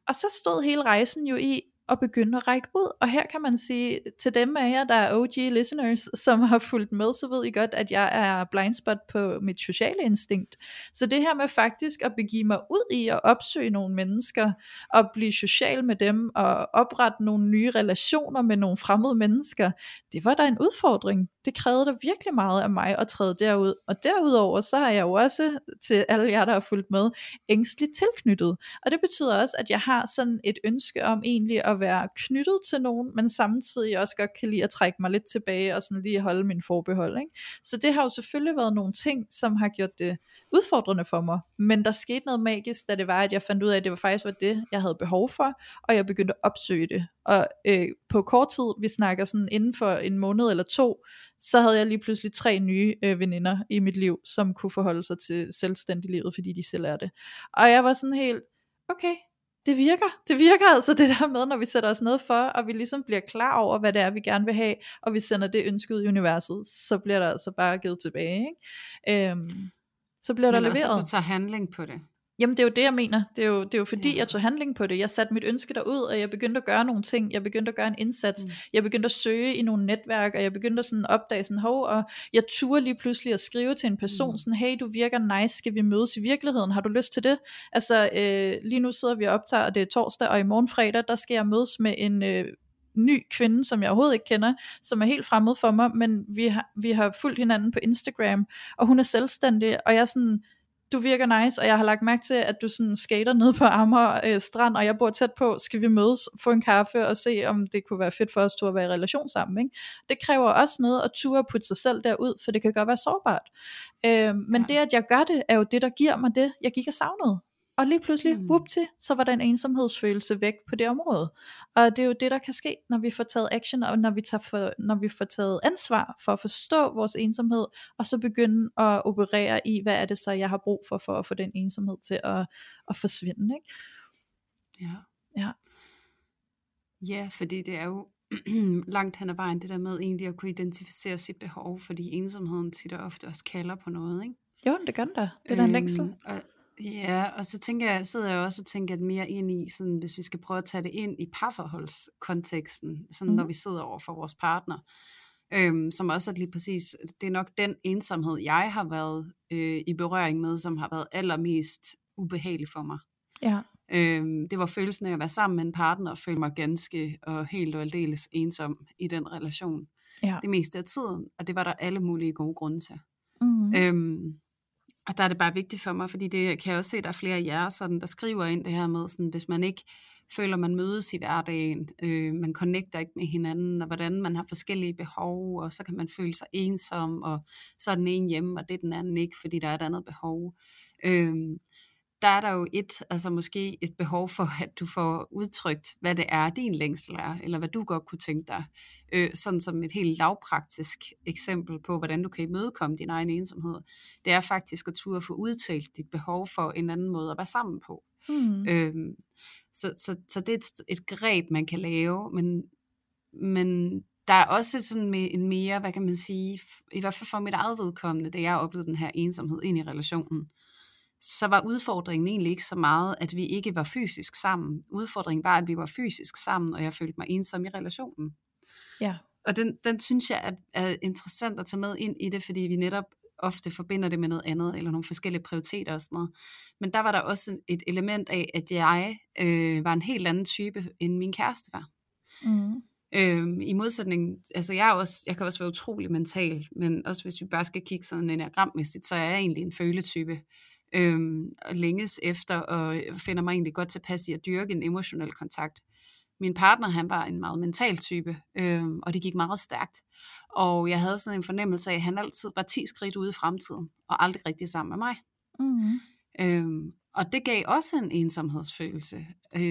Og så stod hele rejsen jo i og begynde at række ud, og her kan man sige, til dem af jer, der er OG listeners, som har fulgt med, så ved I godt, at jeg er blindspot på mit sociale instinkt, så det her med faktisk at begive mig ud i at opsøge nogle mennesker, og blive social med dem, og oprette nogle nye relationer med nogle fremmede mennesker, det var da en udfordring, det krævede da virkelig meget af mig, at træde derud, og derudover, så har jeg jo også, til alle jer, der har fulgt med, ængstligt tilknyttet, og det betyder også, at jeg har sådan et ønske om egentlig, at være knyttet til nogen, men samtidig også godt kan lide at trække mig lidt tilbage og sådan lige holde min forbehold, ikke? Så det har jo selvfølgelig været nogle ting, som har gjort det udfordrende for mig, men der skete noget magisk, da det var, at jeg fandt ud af, at det var faktisk var det, jeg havde behov for, og jeg begyndte at opsøge det, og på kort tid, vi snakker sådan inden for en måned eller to, så havde jeg lige pludselig 3 nye veninder i mit liv, som kunne forholde sig til selvstændiglivet, fordi de selv er det, og jeg var sådan helt, okay, det virker altså det der med, når vi sætter os ned for, og vi ligesom bliver klar over, hvad det er, vi gerne vil have, og vi sender det ønske ud i universet, så bliver der altså bare givet tilbage, ikke? Så bliver der leveret. Men også, du tager handling på det. Jamen det er jo det, jeg mener. Det er jo fordi, jeg tog handling på det. Jeg satte mit ønske derud, og jeg begyndte at gøre nogle ting. Jeg begyndte at gøre en indsats. Jeg begyndte at søge i nogle netværk, og jeg begyndte at sådan opdage sådan, hov, og jeg turde lige pludselig at skrive til en person, sådan, hey, du virker nice, skal vi mødes i virkeligheden? Har du lyst til det? Altså, lige nu sidder vi og optager, og det er torsdag, og i morgen fredag, der skal jeg mødes med en... ny kvinde, som jeg overhovedet ikke kender, som er helt fremmed for mig, men vi har fulgt hinanden på Instagram, og hun er selvstændig, og jeg er sådan, du virker nice, og jeg har lagt mærke til, at du sådan skater ned på Amager strand, og jeg bor tæt på, skal vi mødes, få en kaffe, og se, om det kunne være fedt for os to at være i relation sammen, ikke? Det kræver også noget at ture at putte sig selv derud, for det kan godt være sårbart, men det, at jeg gør det, er jo det, der giver mig det, jeg gik og savnede. Og lige pludselig, whoopty, så var der en ensomhedsfølelse væk på det område. Og det er jo det, der kan ske, når vi får taget action, og når vi får taget ansvar for at forstå vores ensomhed, og så begynde at operere i, hvad er det så, jeg har brug for at få den ensomhed til at forsvinde, ikke? Ja, fordi det er jo langt hen ad vejen, det der med egentlig at kunne identificere sit behov, fordi ensomheden tit og ofte også kalder på noget, ikke? Jo, det gør den da. Det er en længsel. Ja, og så tænker jeg, sidder jeg også og tænker mere ind i, sådan, hvis vi skal prøve at tage det ind i parforholdskonteksten, sådan når vi sidder over for vores partner, som også er lige præcis, det er nok den ensomhed, jeg har været i berøring med, som har været allermest ubehagelig for mig. Ja. Det var følelsen af at være sammen med en partner, og føle mig ganske og helt og aldeles ensom i den relation. Ja. Det meste af tiden, og det var der alle mulige gode grunde til. Og der er det bare vigtigt for mig, fordi det kan jeg også se, der er flere af jer, sådan, der skriver ind det her med, sådan, hvis man ikke føler, man mødes i hverdagen, man connecter ikke med hinanden, og hvordan man har forskellige behov, og så kan man føle sig ensom, og så er den ene hjemme, og det er den anden ikke, fordi der er et andet behov. Der er der jo måske et behov for, at du får udtrykt, hvad det er, din længsel er, eller hvad du godt kunne tænke dig. Sådan som et helt lavpraktisk eksempel på, hvordan du kan imødekomme din egen ensomhed. Det er faktisk at turde få udtalt dit behov for en anden måde at være sammen på. Så det er et greb, man kan lave, men der er også sådan en mere, hvad kan man sige, i hvert fald for mit eget vedkommende, da jeg oplevede den her ensomhed ind i relationen, så var udfordringen egentlig ikke så meget, at vi ikke var fysisk sammen. Udfordringen var, at vi var fysisk sammen, og jeg følte mig ensom i relationen. Ja. Og den synes jeg er interessant at tage med ind i det, fordi vi netop ofte forbinder det med noget andet, eller nogle forskellige prioriteter og sådan noget. Men der var der også et element af, at jeg var en helt anden type, end min kæreste var. I modsætning, altså jeg kan også være utrolig mental, men også hvis vi bare skal kigge sådan enneagrammæssigt, så er jeg egentlig en føletype. Og længes efter og finder mig egentlig godt tilpas i at dyrke en emotionel kontakt. Min partner, han var en meget mental type, og det gik meget stærkt, og jeg havde sådan en fornemmelse af, at han altid var 10 skridt ude i fremtiden og aldrig rigtig sammen med mig. Og det gav også en ensomhedsfølelse,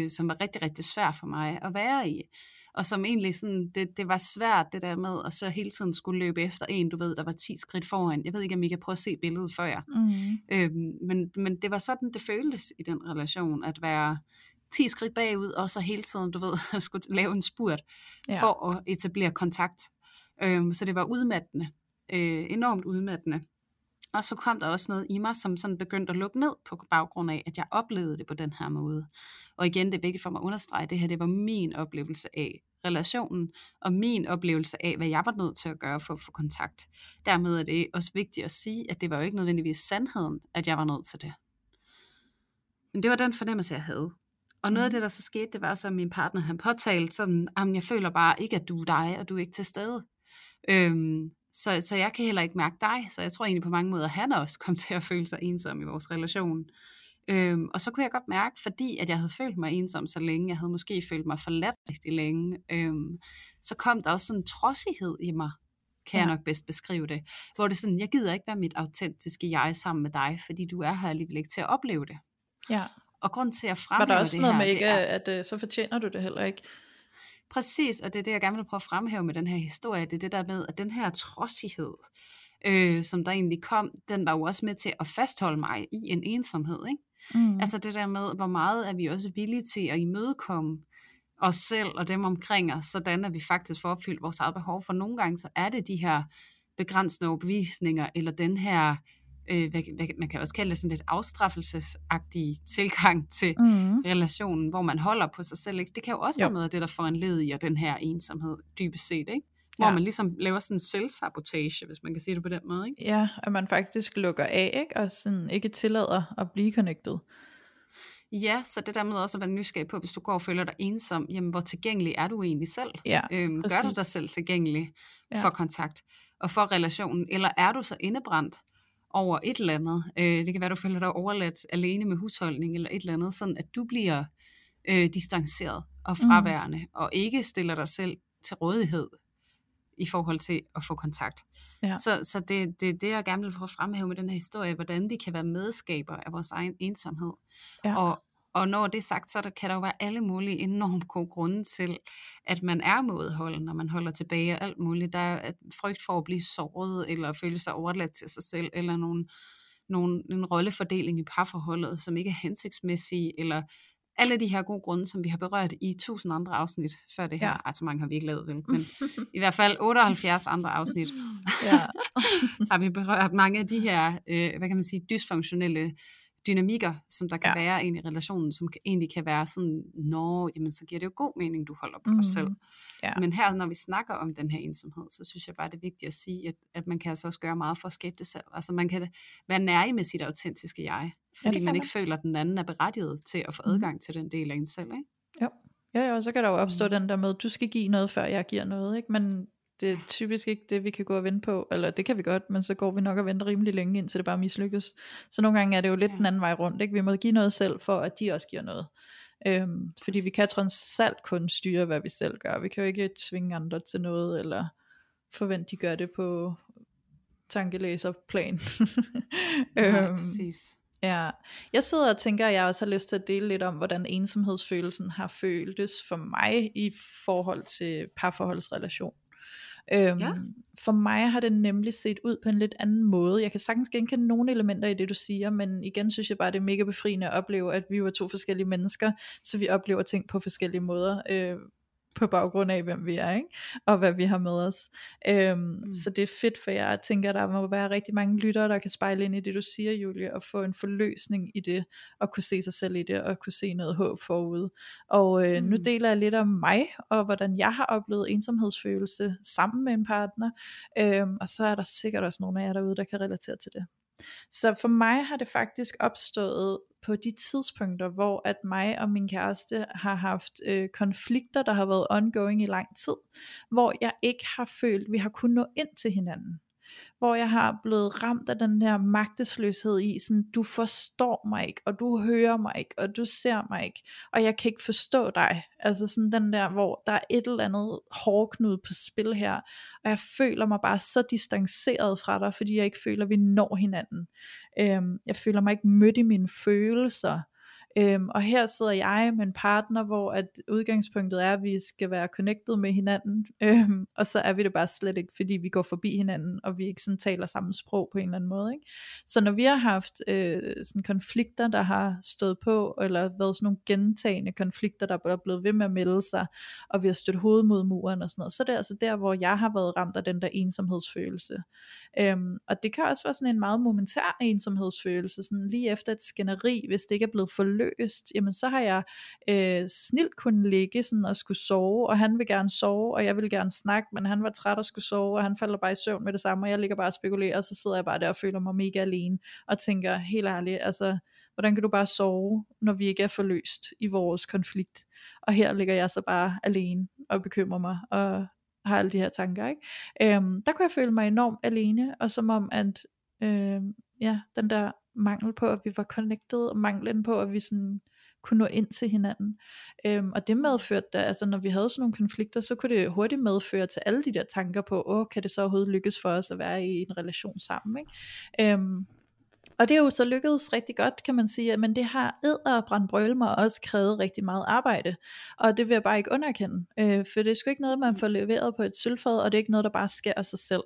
som var rigtig, rigtig svær for mig at være i. Og som egentlig sådan, det var svært det der med, at så hele tiden skulle løbe efter en, du ved, der var 10 skridt foran. Jeg ved ikke, om I kan prøve at se billedet før jer. Mm-hmm. Men det var sådan, det føltes i den relation, at være 10 skridt bagud, og så hele tiden, du ved, skulle lave en spurt for at etablere kontakt. Så det var udmattende. Enormt udmattende. Og så kom der også noget i mig, som sådan begyndte at lukke ned på baggrund af, at jeg oplevede det på den her måde. Og igen, det er vigtigt for mig at understrege, det her det var min oplevelse af relationen, og min oplevelse af, hvad jeg var nødt til at gøre for at få kontakt. Dermed er det også vigtigt at sige, at det var jo ikke nødvendigvis sandheden, at jeg var nødt til det. Men det var den fornemmelse, jeg havde. Og noget af det, der så skete, det var så, at min partner han påtalte sådan, jeg føler bare ikke, at du er dig, og du er ikke til stede. Så jeg kan heller ikke mærke dig, så jeg tror egentlig på mange måder, at han også kom til at føle sig ensom i vores relation. Og så kunne jeg godt mærke, fordi at jeg havde følt mig ensom så længe, jeg havde måske følt mig forladt rigtig længe, så kom der også sådan en trodsighed i mig, kan jeg nok bedst beskrive det, hvor det sådan, jeg gider ikke være mit autentiske jeg sammen med dig, fordi du er her alligevel ikke til at opleve det. Ja. Og grund til at fremhæve det her... Var der også noget her, med ikke, at så fortjener du det heller ikke? Præcis, og det er det, jeg gerne vil prøve at fremhæve med den her historie, det er det der med, at den her trodsighed, som der egentlig kom, den var jo også med til at fastholde mig i en ensomhed, ikke? Mm. Altså det der med, hvor meget er vi også villige til at imødekomme os selv og dem omkring os, sådan at vi faktisk får opfyldt vores eget behov, for nogle gange så er det de her begrænsende overbevisninger, eller den her, man kan også kalde det sådan lidt afstraffelsesagtig tilgang til relationen, hvor man holder på sig selv, ikke? Det kan jo også være noget af det, der får en led i og den her ensomhed dybest set, ikke? Hvor man ligesom laver sådan en selvsabotage, hvis man kan sige det på den måde, ikke? Ja, at man faktisk lukker af, ikke? Og sådan ikke tillader at blive connected. Ja, så det der med også at være nysgerrig på, hvis du går og føler dig ensom, jamen hvor tilgængelig er du egentlig selv? Ja, gør du dig selv tilgængelig for kontakt og for relationen? Eller er du så indebrændt over et eller andet? Det kan være, du føler dig overladt alene med husholdning eller et eller andet, sådan at du bliver distanceret og fraværende, og ikke stiller dig selv til rådighed i forhold til at få kontakt. Ja. Så det er det, jeg gerne vil prøve at fremhæve med den her historie, hvordan vi kan være medskaber af vores egen ensomhed. Ja. Og når det er sagt, så kan der jo være alle mulige enormt gode grunde til, at man er modholden, når man holder tilbage og alt muligt. Der er frygt for at blive såret, eller at føle sig overladt til sig selv, eller en rollefordeling i parforholdet, som ikke er hensigtsmæssig, eller alle de her gode grunde, som vi har berørt i 1000 andre afsnit før det her. Ja. Altså mange har vi ikke lavet, vel? Men i hvert fald 78 andre afsnit har vi berørt mange af de her, hvad kan man sige, dysfunktionelle dynamikker, som der kan være ind i relationen, som egentlig kan være sådan, jamen så giver det jo god mening, du holder på dig selv. Ja. Men her, når vi snakker om den her ensomhed, så synes jeg bare, det er vigtigt at sige, at man kan altså også gøre meget for at skabe det selv. Altså man kan være nær med sit autentiske jeg, fordi man ikke føler, at den anden er berettiget til at få adgang til den del af en selv, ikke? Jo, så kan der jo opstå den der med, du skal give noget, før jeg giver noget, ikke? Men det er typisk ikke det, vi kan gå og vente på, eller det kan vi godt, men så går vi nok og venter rimelig længe, indtil det bare mislykkes. Så nogle gange er det jo lidt den anden vej rundt, ikke? Vi må give noget selv, for at de også giver noget. Fordi vi kan trods alt kun styre, hvad vi selv gør. Vi kan jo ikke tvinge andre til noget, eller forvente, de gør det på tankelæserplan. Præcis. Ja, jeg sidder og tænker, at jeg også har lyst til at dele lidt om, hvordan ensomhedsfølelsen har føltes for mig i forhold til parforholdsrelation. For mig har det nemlig set ud på en lidt anden måde. Jeg kan sagtens genkende nogle elementer i det, du siger, men igen synes jeg bare, det er mega befriende at opleve, at vi var to forskellige mennesker, så vi oplever ting på forskellige måder, på baggrund af, hvem vi er, ikke? Og hvad vi har med os. Så det er fedt, for jeg tænker, der må være rigtig mange lyttere, der kan spejle ind i det, du siger, Julie, og få en forløsning i det, og kunne se sig selv i det, og kunne se noget håb forude. Og nu deler jeg lidt om mig, og hvordan jeg har oplevet ensomhedsfølelse sammen med en partner, og så er der sikkert også nogle af jer derude, der kan relatere til det. Så for mig har det faktisk opstået på de tidspunkter, hvor at mig og min kæreste har haft konflikter, der har været ongoing i lang tid, hvor jeg ikke har følt, vi har kunnet nå ind til hinanden. hvor jeg har blevet ramt af den her magtesløshed i, sådan, du forstår mig ikke, og du hører mig ikke, og du ser mig ikke, og jeg kan ikke forstå dig, altså sådan den der, hvor der er et eller andet hårdknude på spil her, og jeg føler mig bare så distanceret fra dig, fordi jeg ikke føler, at vi når hinanden, jeg føler mig ikke mødt i mine følelser. Og her sidder jeg med en partner, hvor at udgangspunktet er, at vi skal være connected med hinanden, og så er vi det bare slet ikke, fordi vi går forbi hinanden, og vi ikke sådan taler samme sprog på en eller anden måde, ikke? Så når vi har haft sådan konflikter, der har stået på, eller været sådan nogle gentagende konflikter, der er blevet ved med at melde sig, og vi har stødt hovedet mod muren og sådan noget, så det er altså der, hvor jeg har været ramt af den der ensomhedsfølelse. Og det kan også være sådan en meget momentær ensomhedsfølelse, sådan lige efter et skænderi, hvis det ikke er blevet forløst, jamen så har jeg snilt kunne ligge sådan og skulle sove, og han vil gerne sove, og jeg vil gerne snakke, men han var træt og skulle sove, og han falder bare i søvn med det samme, og jeg ligger bare og spekulerer, og så sidder jeg bare der og føler mig mega alene, og tænker helt ærligt, altså hvordan kan du bare sove, når vi ikke er forløst i vores konflikt, og her ligger jeg så bare alene og bekymrer mig, og har alle de her tanker, ikke? Der kunne jeg føle mig enormt alene, og som om at, ja, den der mangel på, at vi var connected, og manglen på, at vi sådan kunne nå ind til hinanden, og det medførte da, altså når vi havde sådan nogle konflikter, så kunne det hurtigt medføre til alle de der tanker på, kan det så overhovedet lykkes for os at være i en relation sammen, ikke? Og det er jo så lykkedes rigtig godt, kan man sige, men det har edderbrandbrøl mig også krævet rigtig meget arbejde, og det vil jeg bare ikke underkende, for det er sgu ikke noget, man får leveret på et sølvfad, og det er ikke noget, der bare sker af sig selv.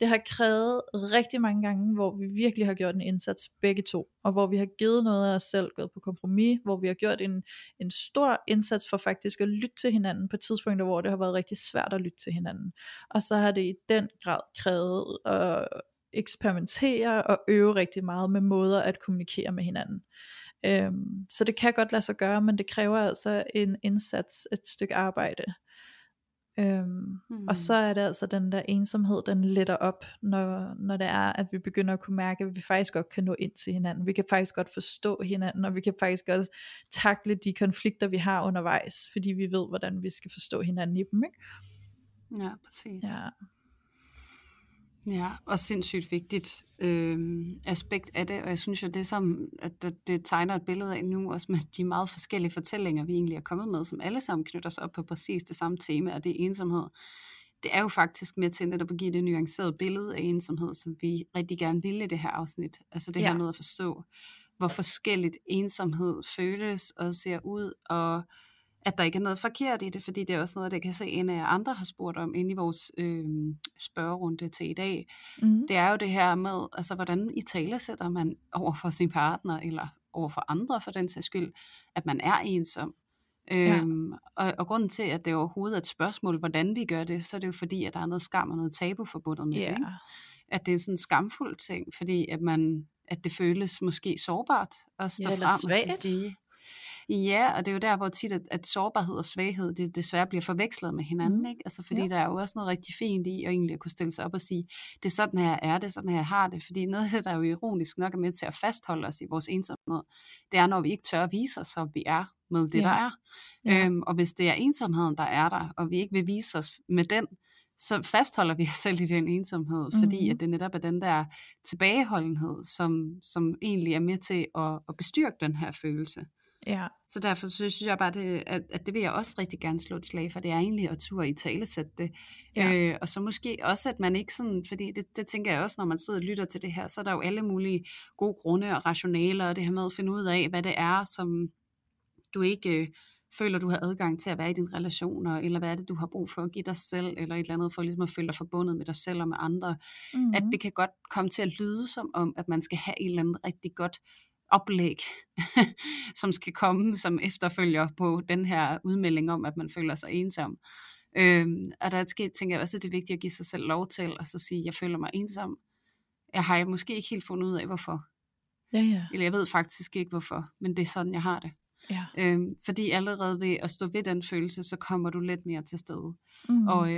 Det har krævet rigtig mange gange, hvor vi virkelig har gjort en indsats begge to, og hvor vi har givet noget af os selv, gået på kompromis, hvor vi har gjort en stor indsats for faktisk at lytte til hinanden på tidspunkter, hvor det har været rigtig svært at lytte til hinanden, og så har det i den grad krævet eksperimentere og øve rigtig meget med måder at kommunikere med hinanden. Så det kan godt lade sig gøre, men det kræver altså en indsats, et stykke arbejde. Og så er det altså den der ensomhed, den letter op, når det er, at vi begynder at kunne mærke, at vi faktisk godt kan nå ind til hinanden, vi kan faktisk godt forstå hinanden, og vi kan faktisk godt takle de konflikter, vi har undervejs, fordi vi ved, hvordan vi skal forstå hinanden i dem, ikke? Ja, præcis. Ja. Ja, og sindssygt vigtigt aspekt af det, og jeg synes jo det som, at det tegner et billede af nu, også med de meget forskellige fortællinger, vi egentlig er kommet med, som alle sammen knytter sig op på præcis det samme tema, og det er ensomhed. Det er jo faktisk med til at give det nuancerede billede af ensomhed, som vi rigtig gerne ville i det her afsnit, altså det her med at forstå, hvor forskelligt ensomhed føles og ser ud, og at der ikke er noget forkert i det, fordi det er også noget, der kan se, en af jer andre har spurgt om inde i vores spørgerunde til i dag. Mm-hmm. Det er jo det her med, altså hvordan i tale sætter man over for sin partner, eller over for andre for den sags skyld, at man er ensom. Og grunden til, at det overhovedet er et spørgsmål, hvordan vi gør det, så er det jo fordi, at der er noget skam og noget tabu forbundet med det, ikke? At det er sådan en skamfuld ting, fordi at det føles måske sårbart at stå frem og sige. Ja, og det er jo der, hvor tit, at sårbarhed og svaghed, det desværre bliver forvekslet med hinanden, ikke? Altså fordi der er jo også noget rigtig fint i, at egentlig kunne stille sig op og sige, det er sådan her er det, sådan her har det, fordi noget, der er jo ironisk nok er med til at fastholde os i vores ensomhed, det er, når vi ikke tør at vise os, som vi er med det, der er. Og hvis det er ensomheden, der er der, og vi ikke vil vise os med den, så fastholder vi os selv i den ensomhed, fordi at det netop er den der tilbageholdenhed, som egentlig er med til at bestyrke den her følelse. Ja. Så derfor synes jeg bare, at det vil jeg også rigtig gerne slå et slag for, det er egentlig at turde i talesætte det, og så måske også, at man ikke sådan, fordi det tænker jeg også, når man sidder og lytter til det her, så er der jo alle mulige gode grunde og rationaler, og det her med at finde ud af, hvad det er, som du ikke føler, du har adgang til at være i dine relationer, eller hvad er det, du har brug for at give dig selv, eller et eller andet, for ligesom at føle dig forbundet med dig selv og med andre, at det kan godt komme til at lyde som om, at man skal have et eller andet rigtig godt oplæg, som skal komme som efterfølger på den her udmelding om, at man føler sig ensom. Og der tænker jeg også, at det er vigtigt at give sig selv lov til, og så sige, at jeg føler mig ensom. Jeg har måske ikke helt fundet ud af, hvorfor. Eller jeg ved faktisk ikke, hvorfor, men det er sådan, jeg har det. Fordi allerede ved at stå ved den følelse, så kommer du lidt mere til stede.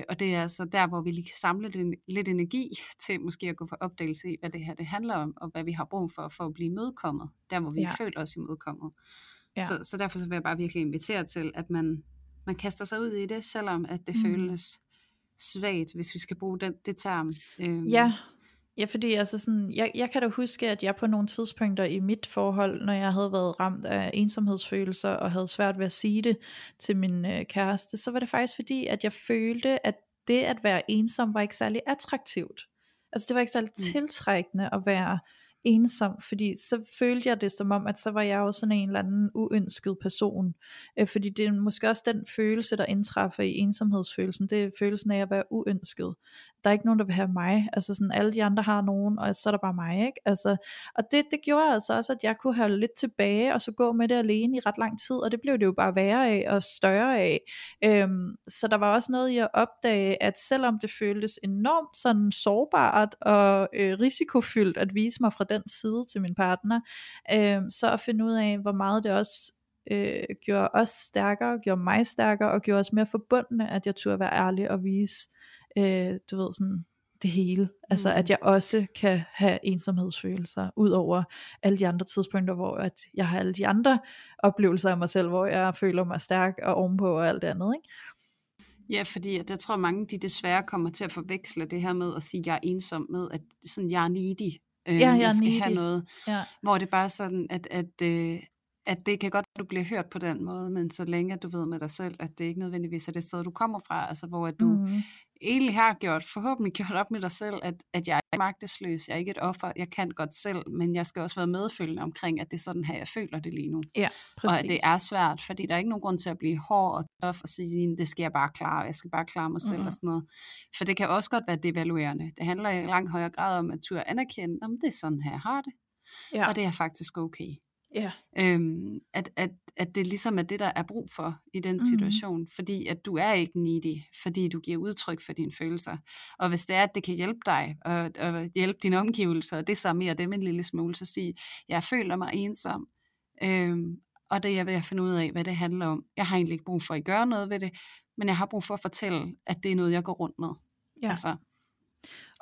Og det er altså der, hvor vi lige kan samle lidt energi til måske at gå på opdagelse i, hvad det her det handler om, og hvad vi har brug for at blive mødekommet, der hvor vi ikke føler os imødekommet. Så derfor så vil jeg bare virkelig invitere til, at man kaster sig ud i det, selvom at det føles svagt, hvis vi skal bruge det term. Ja, fordi altså sådan, jeg kan da huske, at jeg på nogle tidspunkter i mit forhold, når jeg havde været ramt af ensomhedsfølelser og havde svært ved at sige det til min kæreste, så var det faktisk fordi, at jeg følte, at det at være ensom var ikke særlig attraktivt. Altså det var ikke særlig tiltrækkende at være ensom, fordi så følte jeg det som om, at så var jeg jo sådan en eller anden uønsket person, fordi det er måske også den følelse, der indtræffer i ensomhedsfølelsen, det er følelsen af at være uønsket, der er ikke nogen, der vil have mig, altså sådan alle de andre har nogen, og så er der bare mig, ikke? Altså, og det gjorde altså også, at jeg kunne holde lidt tilbage, og så gå med det alene i ret lang tid, og det blev det jo bare værre af, og større af, så der var også noget i at opdage, at selvom det føltes enormt sådan sårbart, og risikofyldt at vise mig fra den side til min partner, så at finde ud af, hvor meget det også gjorde os stærkere, gjorde mig stærkere, og gjorde os mere forbundne, at jeg turde være ærlig og vise, du ved sådan, det hele, altså at jeg også kan have ensomhedsfølelser, ud over alle de andre tidspunkter, hvor at jeg har alle de andre oplevelser af mig selv, hvor jeg føler mig stærk og ovenpå og alt det andet, ikke? Ja, fordi jeg tror mange, de desværre kommer til at forveksle det her med at sige, at jeg er ensom med, at sådan, jeg er needy. Jeg skal have noget, hvor det bare er sådan, at det kan godt, at du bliver hørt på den måde, men så længe at du ved med dig selv, at det ikke nødvendigvis er det sted, du kommer fra, altså hvor at du egentlig har forhåbentlig gjort op med dig selv, at jeg er ikke magtesløs, jeg er ikke et offer, jeg kan godt selv, men jeg skal også være medfølende omkring, at det er sådan her, jeg føler det lige nu. Ja, og at det er svært, fordi der er ikke nogen grund til at blive hård og tøff og sige, det skal jeg bare klare, jeg skal bare klare mig selv og sådan noget. For det kan også godt være devaluerende. Det handler i langt højere grad om at turde anerkende, om det er sådan her, jeg har det, og det er faktisk okay. Yeah. At det ligesom er det, der er brug for i den situation, fordi at du er ikke needy, fordi du giver udtryk for dine følelser, og hvis det er, at det kan hjælpe dig og hjælpe dine omgivelser, og det samler dem en lille smule, så sig, jeg føler mig ensom, og det er jeg ved at finde ud af, hvad det handler om. Jeg har egentlig ikke brug for at gøre noget ved det, men jeg har brug for at fortælle, at det er noget, jeg går rundt med. Yeah. Altså,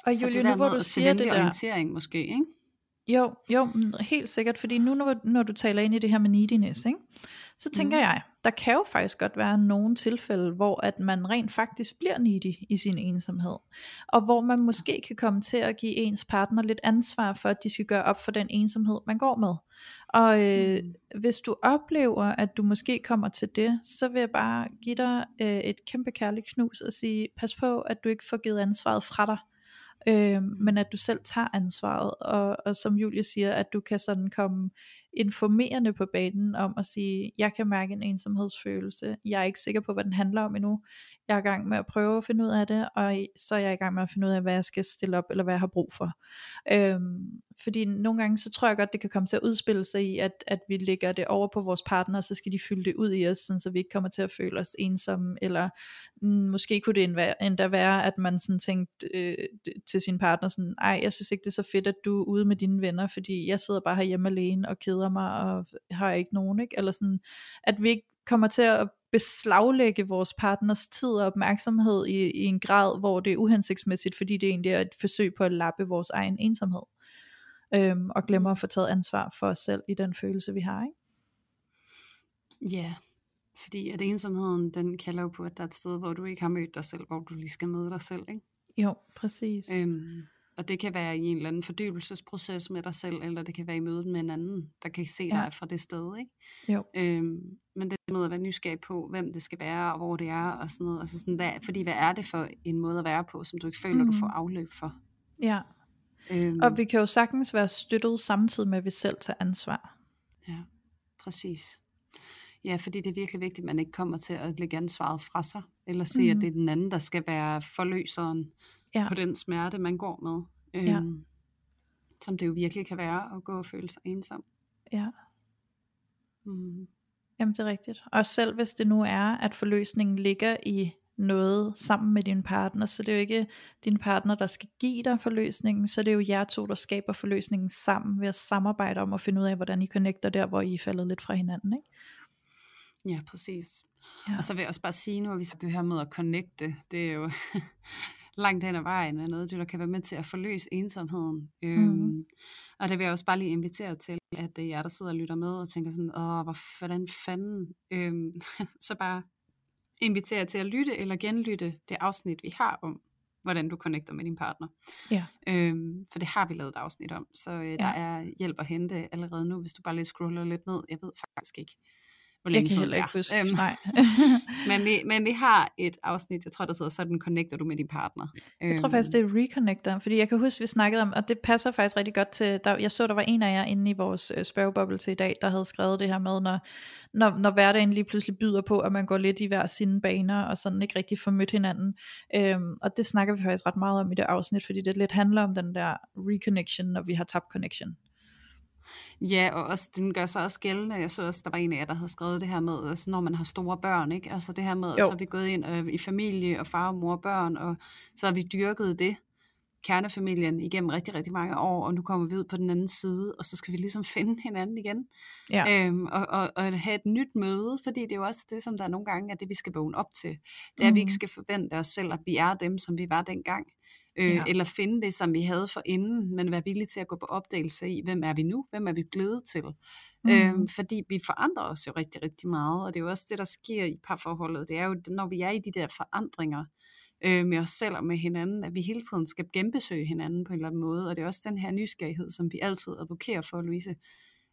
og Julie, nu hvor du siger det der orientering måske, ikke? Jo, helt sikkert, fordi nu når du taler ind i det her med neediness, ikke? Så tænker jeg, der kan jo faktisk godt være nogle tilfælde, hvor at man rent faktisk bliver needy i sin ensomhed, og hvor man måske kan komme til at give ens partner lidt ansvar for, at de skal gøre op for den ensomhed, man går med. Og hvis du oplever, at du måske kommer til det, så vil jeg bare give dig et kæmpe kærligt knus og sige, pas på, at du ikke får givet ansvaret fra dig. Men at du selv tager ansvaret, og som Julie siger, at du kan sådan komme informerende på banen om at sige, jeg kan mærke en ensomhedsfølelse, jeg er ikke sikker på, hvad den handler om endnu, jeg er i gang med at prøve at finde ud af det, og så er jeg i gang med at finde ud af, hvad jeg skal stille op, eller hvad jeg har brug for. Fordi nogle gange, så tror jeg godt, det kan komme til at udspille sig i, at vi lægger det over på vores partner, så skal de fylde det ud i os, sådan, så vi ikke kommer til at føle os ensomme, eller måske kunne det endda være, at man sådan tænkte til sin partner, sådan, ej, jeg synes ikke, det er så fedt, at du er ude med dine venner, fordi jeg sidder bare herhjemme alene, og keder mig, og har ikke nogen, ikke? Eller sådan, at vi ikke kommer til at beslaglægge vores partners tid og opmærksomhed i en grad, hvor det er uhensigtsmæssigt, fordi det egentlig er et forsøg på at lappe vores egen ensomhed, og glemmer at få taget ansvar for os selv i den følelse, vi har, ikke? Ja, fordi at ensomheden, den kalder jo på, at der er et sted, hvor du ikke har mødt dig selv, hvor du lige skal møde dig selv, ikke? Jo, præcis. Og det kan være i en eller anden fordybelsesproces med dig selv, eller det kan være i mødet med en anden, der kan se dig fra det sted, ikke? Jo. Men det er med at være nysgerrig på, hvem det skal være, og hvor det er, og sådan noget. Altså sådan, fordi hvad er det for en måde at være på, som du ikke føler, du får afløb for? Ja. Og vi kan jo sagtens være støttet samtidig med, at vi selv tager ansvar. Ja, præcis. Ja, fordi det er virkelig vigtigt, at man ikke kommer til at lægge ansvaret fra sig, eller se, at det er den anden, der skal være forløseren, på den smerte, man går med, som det jo virkelig kan være, at gå og føle sig ensom. Ja. Jamen det er rigtigt. Og selv hvis det nu er, at forløsningen ligger i noget sammen med din partner, så det er jo ikke din partner, der skal give dig forløsningen, så det er jo jer to, der skaber forløsningen sammen, ved at samarbejde om at finde ud af, hvordan I connecter der, hvor I er faldet lidt fra hinanden, ikke? Ja, præcis. Ja. Og så vil jeg også bare sige nu, at hvis det her med at connecte, det er jo langt hen ad vejen er noget, der kan være med til at forløse ensomheden. Og det vil jeg også bare lige invitere til, at jer, der sidder og lytter med og tænker sådan, hvordan fanden, så bare invitere til at lytte eller genlytte det afsnit, vi har om hvordan du connecter med din partner. Ja. For det har vi lavet et afsnit om, så der er hjælp at hente allerede nu, hvis du bare lige scroller lidt ned. Jeg ved faktisk ikke, hvor længe siden det er. Nej. men vi har et afsnit, jeg tror, der hedder, sådan connecter du med din partner. Jeg tror faktisk, det er reconnecter, fordi jeg kan huske, vi snakkede om, og det passer faktisk rigtig godt til, jeg så, der var en af jer inde i vores spørgeboble til i dag, der havde skrevet det her med, når hverdagen lige pludselig byder på, at man går lidt i hver sine baner, og sådan ikke rigtig får mødt hinanden. Og det snakker vi faktisk ret meget om i det afsnit, fordi det lidt handler om den der reconnection, når vi har tabt connection. Ja, og også, den gør så også gældende. Jeg så også, der var en af jer, der havde skrevet det her med, altså, når man har store børn, ikke? Altså det her med, så er vi gået ind i familie og far og mor og børn, og så har vi dyrket det, kernefamilien, igennem rigtig, rigtig mange år, og nu kommer vi ud på den anden side, og så skal vi ligesom finde hinanden igen. Ja. Og have et nyt møde, fordi det er jo også det, som der nogle gange er det, vi skal vågne op til. Det er, at vi ikke skal forvente os selv, at vi er dem, som vi var dengang. Eller finde det, som vi havde for inden, men være villige til at gå på opdagelse i, hvem er vi nu, hvem er vi blevet til. Fordi vi forandrer os jo rigtig, rigtig meget, og det er jo også det, der sker i parforholdet. Det er jo, når vi er i de der forandringer med os selv og med hinanden, at vi hele tiden skal genbesøge hinanden på en eller anden måde, og det er også den her nysgerrighed, som vi altid advokerer for, Louise,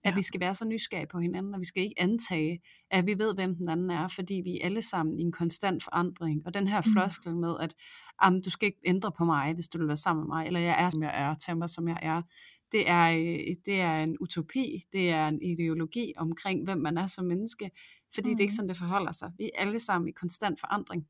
at vi skal være så nysgerrige på hinanden, og vi skal ikke antage, at vi ved, hvem den anden er, fordi vi er alle sammen i en konstant forandring. Og den her floskel med, at du skal ikke ændre på mig, hvis du vil være sammen med mig, eller jeg er, som jeg er, tag mig, som jeg er. Det er en utopi, det er en ideologi omkring, hvem man er som menneske, fordi det er ikke sådan, det forholder sig. Vi er alle sammen i konstant forandring.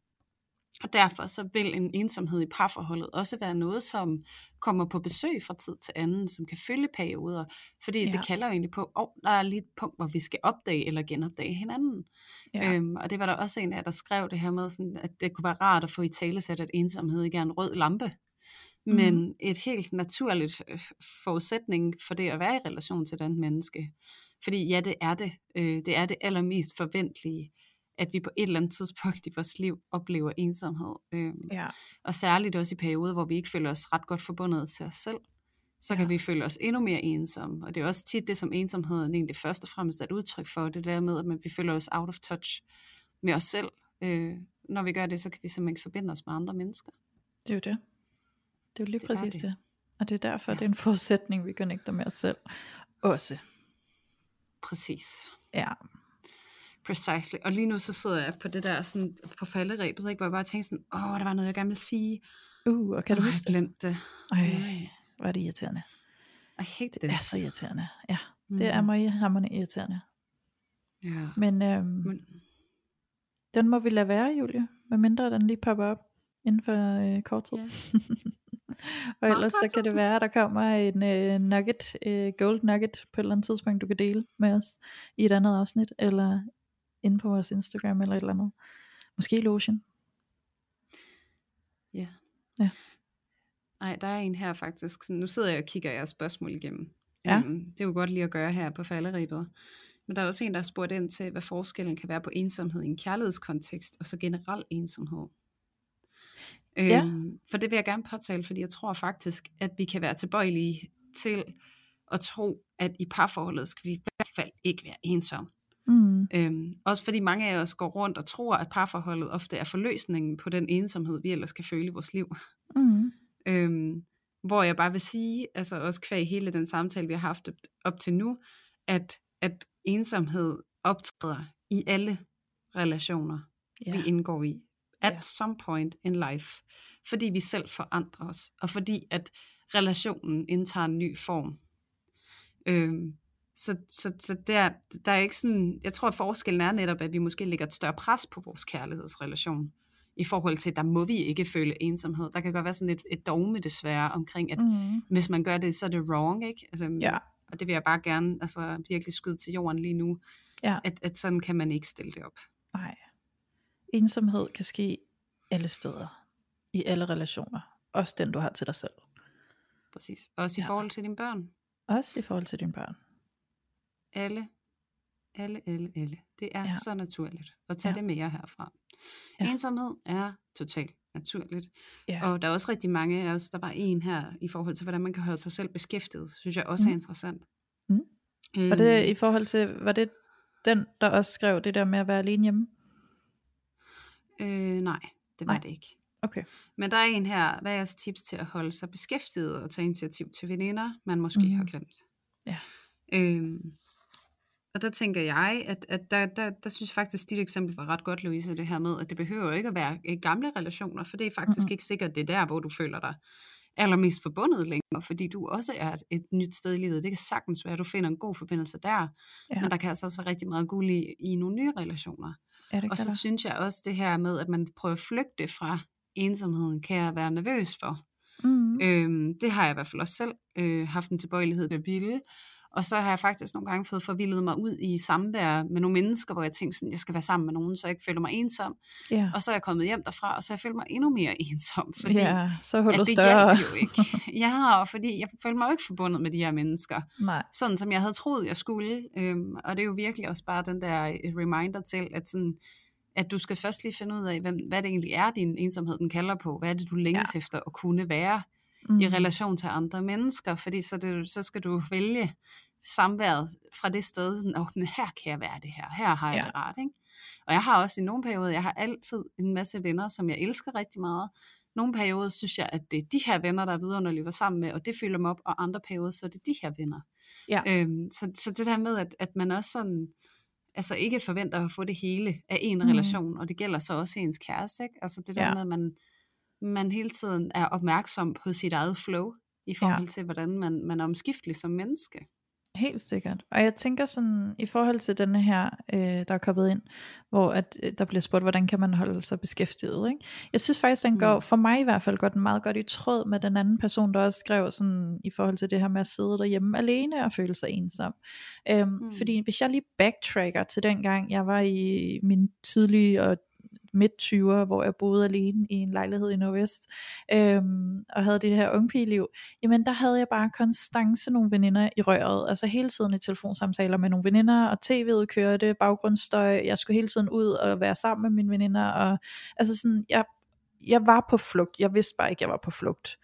Og derfor så vil en ensomhed i parforholdet også være noget, som kommer på besøg fra tid til anden, som kan følge perioder, fordi det kalder jo egentlig på, der er lige et punkt, hvor vi skal opdage eller genopdage hinanden. Ja. Og det var der også en af, der skrev det her med, sådan, at det kunne være rart at få i talesæt, at ensomhed ikke er en rød lampe, men et helt naturligt forudsætning for det at være i relation til et andet menneske. Fordi ja, det er det. Det er det allermest forventelige, at vi på et eller andet tidspunkt i vores liv oplever ensomhed. Og særligt også i perioder, hvor vi ikke føler os ret godt forbundet til os selv, så kan vi føle os endnu mere ensomme. Og det er også tit det, som ensomheden egentlig først og fremmest er et udtryk for, det der med, at vi føler os out of touch med os selv. Når vi gør det, så kan vi simpelthen ikke forbinde os med andre mennesker. Det er jo det. Det er jo lige præcis det. Og det er derfor, det er en forudsætning, vi connecter med os selv. Også. Præcis. Ja. Precisely. Og lige nu så sidder jeg på det der sådan, på falderebet, ikke, hvor jeg bare tænker sådan, der var noget, jeg gerne ville sige. Og kan du huske det? Jeg glemte det. Var det irriterende. I hate this. Det er så irriterende. Ja, det er meget hammerende irriterende. Ja. Men den må vi lade være, Julie, medmindre den lige popper op inden for kort tid. Og ellers så kan det være, at der kommer en nugget, gold nugget på et eller andet tidspunkt, du kan dele med os i et andet afsnit, eller inde på vores Instagram eller et eller andet. Måske lotion. Ja. Ej, der er en her faktisk. Nu sidder jeg og kigger jeres spørgsmål igennem. Ja. Det er jo godt lige at gøre her på falderibet. Men der er også en, der har spurgt ind til, hvad forskellen kan være på ensomhed i en kærlighedskontekst, og så generel ensomhed. For det vil jeg gerne påtale, fordi jeg tror faktisk, at vi kan være tilbøjelige til at tro, at i parforholdet skal vi i hvert fald ikke være ensomme. Også fordi mange af os går rundt og tror, at parforholdet ofte er forløsningen på den ensomhed, vi ellers skal føle i vores liv. Hvor jeg bare vil sige, altså også kvæg hele den samtale, vi har haft op til nu, at ensomhed optræder i alle relationer, vi indgår i. At some point in life. Fordi vi selv forandrer os. Og fordi at relationen indtager en ny form. Så der er ikke sådan... Jeg tror, at forskellen er netop, at vi måske lægger et større pres på vores kærlighedsrelation. I forhold til, der må vi ikke føle ensomhed. Der kan godt være sådan et dogme desværre omkring, at hvis man gør det, så er det wrong, ikke? Altså, og det vil jeg bare gerne virkelig skyde til jorden lige nu. Ja. At sådan kan man ikke stille det op. Nej. Ensomhed kan ske alle steder, i alle relationer, også den du har til dig selv. Præcis. Også i forhold til dine børn. Også i forhold til dine børn. Alle. Det er så naturligt at tage det mere herfra. Ja. Ensomhed er totalt naturligt. Ja. Og der er også rigtig mange af os, der var en her i forhold til, hvordan man kan holde sig selv beskæftiget, synes jeg også er interessant. Var det i forhold til, var det den, der også skrev det der med at være alene hjemme? Nej, det var det ikke. Okay. Men der er en her, hvad er jeres tips til at holde sig beskæftiget og tage initiativ til veninder, man måske har glemt? Ja. Og der tænker jeg, at der synes jeg faktisk, at dit eksempel var ret godt, Louise, det her med, at det behøver ikke at være gamle relationer, for det er faktisk ikke sikkert, det er der, hvor du føler dig allermest forbundet længere, fordi du også er et nyt sted i livet. Det kan sagtens være, at du finder en god forbindelse der, men der kan altså også være rigtig meget guld i nogle nye relationer. Ja, og så synes jeg også det her med, at man prøver at flygte fra ensomheden, kan jeg være nervøs for. Det har jeg i hvert fald også selv haft en tilbøjelighed til at ville. Og så har jeg faktisk nogle gange fået forvildet mig ud i samvær med nogle mennesker, hvor jeg tænkte sådan, jeg skal være sammen med nogen, så jeg ikke føler mig ensom. Yeah. Og så er jeg kommet hjem derfra, og så har jeg følt mig endnu mere ensom, fordi så at det større. Hjalp jo ikke. Ja, og fordi jeg følte mig jo ikke forbundet med de her mennesker. Nej. Sådan som jeg havde troet, jeg skulle. Og det er jo virkelig også bare den der reminder til, at sådan, at du skal først lige finde ud af, hvad det egentlig er, din ensomhed den kalder på. Hvad er det, du længes efter at kunne være i relation til andre mennesker? Fordi så skal du vælge samværet fra det sted, sådan, men her kan jeg være det her, her har jeg det ret, ikke? Og jeg har også i nogle perioder, jeg har altid en masse venner, som jeg elsker rigtig meget. Nogle perioder synes jeg, at det er de her venner, der er vidunderligt var sammen med, og det fylder mig op, og andre perioder, så er det de her venner. Ja. Så det der med, at man også sådan, altså ikke forventer at få det hele af en relation, og det gælder så også ens kæreste, ikke? Altså det der med, at man hele tiden er opmærksom på sit eget flow, i forhold til, hvordan man er omskiftelig som menneske. Helt sikkert. Og jeg tænker sådan, i forhold til denne her, der er kommet ind, hvor der bliver spurgt, hvordan kan man holde sig beskæftiget, ikke? Jeg synes faktisk, den går, for mig i hvert fald, går den meget godt i tråd med den anden person, der også skrev sådan, i forhold til det her med at sidde derhjemme alene og føle sig ensom. Fordi hvis jeg lige backtracker til dengang, jeg var i min tidlige og midt-20'er, hvor jeg boede alene i en lejlighed i Nordvest, og havde det her ungpigeliv, jamen der havde jeg bare konstance nogle veninder i røret, altså hele tiden i telefonsamtaler med nogle veninder, og tv'et kørte, baggrundsstøj, jeg skulle hele tiden ud og være sammen med mine veninder, og altså sådan, jeg var på flugt, jeg vidste bare ikke, jeg var på flugt.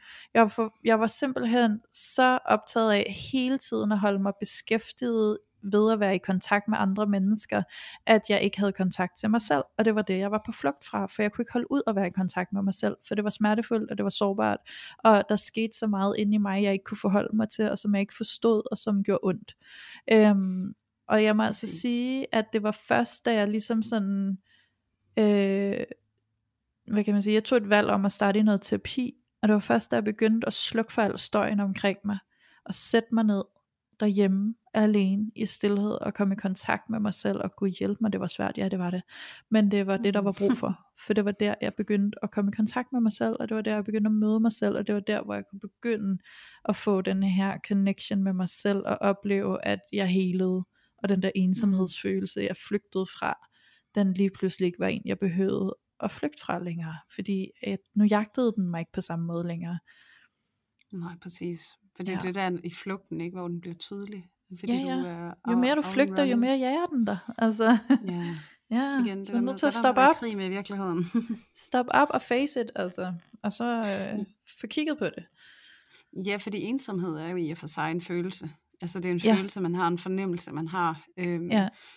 Jeg var simpelthen så optaget af hele tiden at holde mig beskæftiget ved at være i kontakt med andre mennesker, at jeg ikke havde kontakt til mig selv, og det var det, jeg var på flugt fra, for jeg kunne ikke holde ud at være i kontakt med mig selv, for det var smertefuldt, og det var sårbart, og der skete så meget inde i mig, jeg ikke kunne forholde mig til, og som jeg ikke forstod, og som gjorde ondt. Og jeg må altså sige, at det var først, da jeg ligesom sådan, hvad kan man sige, jeg tog et valg om at starte i noget terapi, og det var først, da jeg begyndte at slukke for al støjen omkring mig, og sætte mig ned derhjemme, alene i stillhed og komme i kontakt med mig selv, og Gud hjælpe mig, det var svært, ja det var det, men det var det, der var brug for det var der, jeg begyndte at komme i kontakt med mig selv, og det var der, jeg begyndte at møde mig selv, og det var der, hvor jeg kunne begynde at få den her connection med mig selv, og opleve, at jeg helede, og den der ensomhedsfølelse, jeg flygtede fra, den lige pludselig ikke var en, jeg behøvede at flygte fra længere, fordi nu jagtede den mig ikke på samme måde længere. Nej, præcis, fordi det der i flugten, ikke, hvor den bliver tydelig. Jo mere du flygter, jo mere jager den der. Altså, igen, så er nødt til at stoppe op. Krig med virkeligheden. Stop op og face it, altså. Og så få kigget på det. Ja, fordi ensomhed er jo i at for sig en følelse. Altså det er en følelse, man har, en fornemmelse, man har.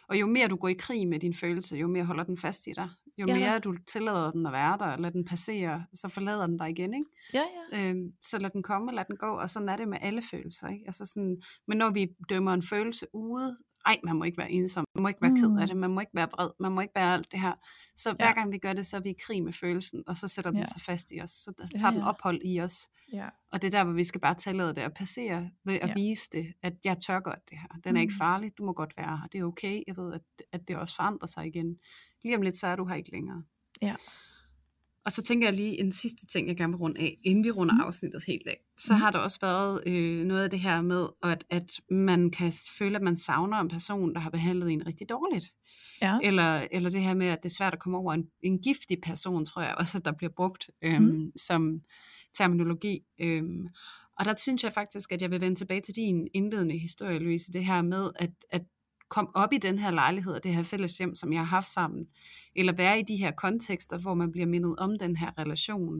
Og jo mere du går i krig med din følelse, jo mere holder den fast i dig. Jo mere du tillader den at være der, og lader den passere, så forlader den dig igen, ikke? Så lad den komme, lad den gå, og sådan er det med alle følelser, ikke? Altså sådan, men når vi dømmer en følelse ude, man må ikke være ensom, man må ikke være ked af det, man må ikke være vred, man må ikke være alt det her. Så hver gang vi gør det, så er vi i krig med følelsen, og så sætter den sig fast i os, så tager den ophold i os. Ja. Og det er der, hvor vi skal bare tillade det og passere, ved at vise det, at jeg tør godt det her. Den er ikke farlig, du må godt være her, det er okay, jeg ved, at det også forandrer sig igen. Lige om lidt, så er du her ikke længere. Ja. Og så tænker jeg lige en sidste ting, jeg gerne vil runde af, inden vi runder afsnittet helt af. Så har der også været noget af det her med, at man kan føle, at man savner en person, der har behandlet en rigtig dårligt. Ja. Eller det her med, at det er svært at komme over en giftig person, tror jeg også, at der bliver brugt som terminologi. Og der synes jeg faktisk, at jeg vil vende tilbage til din indledende historie, Louise, det her med, at kom op i den her lejlighed og det her fælles hjem, som jeg har haft sammen, eller være i de her kontekster, hvor man bliver mindet om den her relation,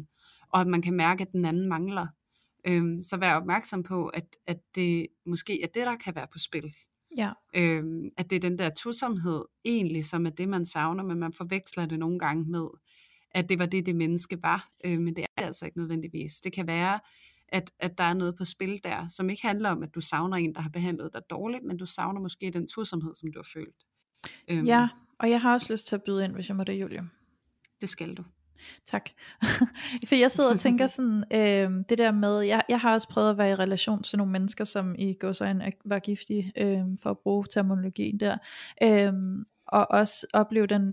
og at man kan mærke, at den anden mangler. Så vær opmærksom på, at det måske er det, der kan være på spil. Ja. At det er den der tosomhed, egentlig, som er det, man savner, men man forveksler det nogle gange med, at det var det menneske var, men det er altså ikke nødvendigvis. Det kan være, at der er noget på spil der, som ikke handler om, at du savner en, der har behandlet dig dårligt, men du savner måske den tosomhed, som du har følt. Ja, og jeg har også lyst til at byde ind, hvis jeg må det, Julie. Det skal du. Tak. For jeg sidder og tænker sådan, det der med, jeg har også prøvet at være i relation til nogle mennesker, som i gåseøjne var giftige, for at bruge terminologien der, og også opleve den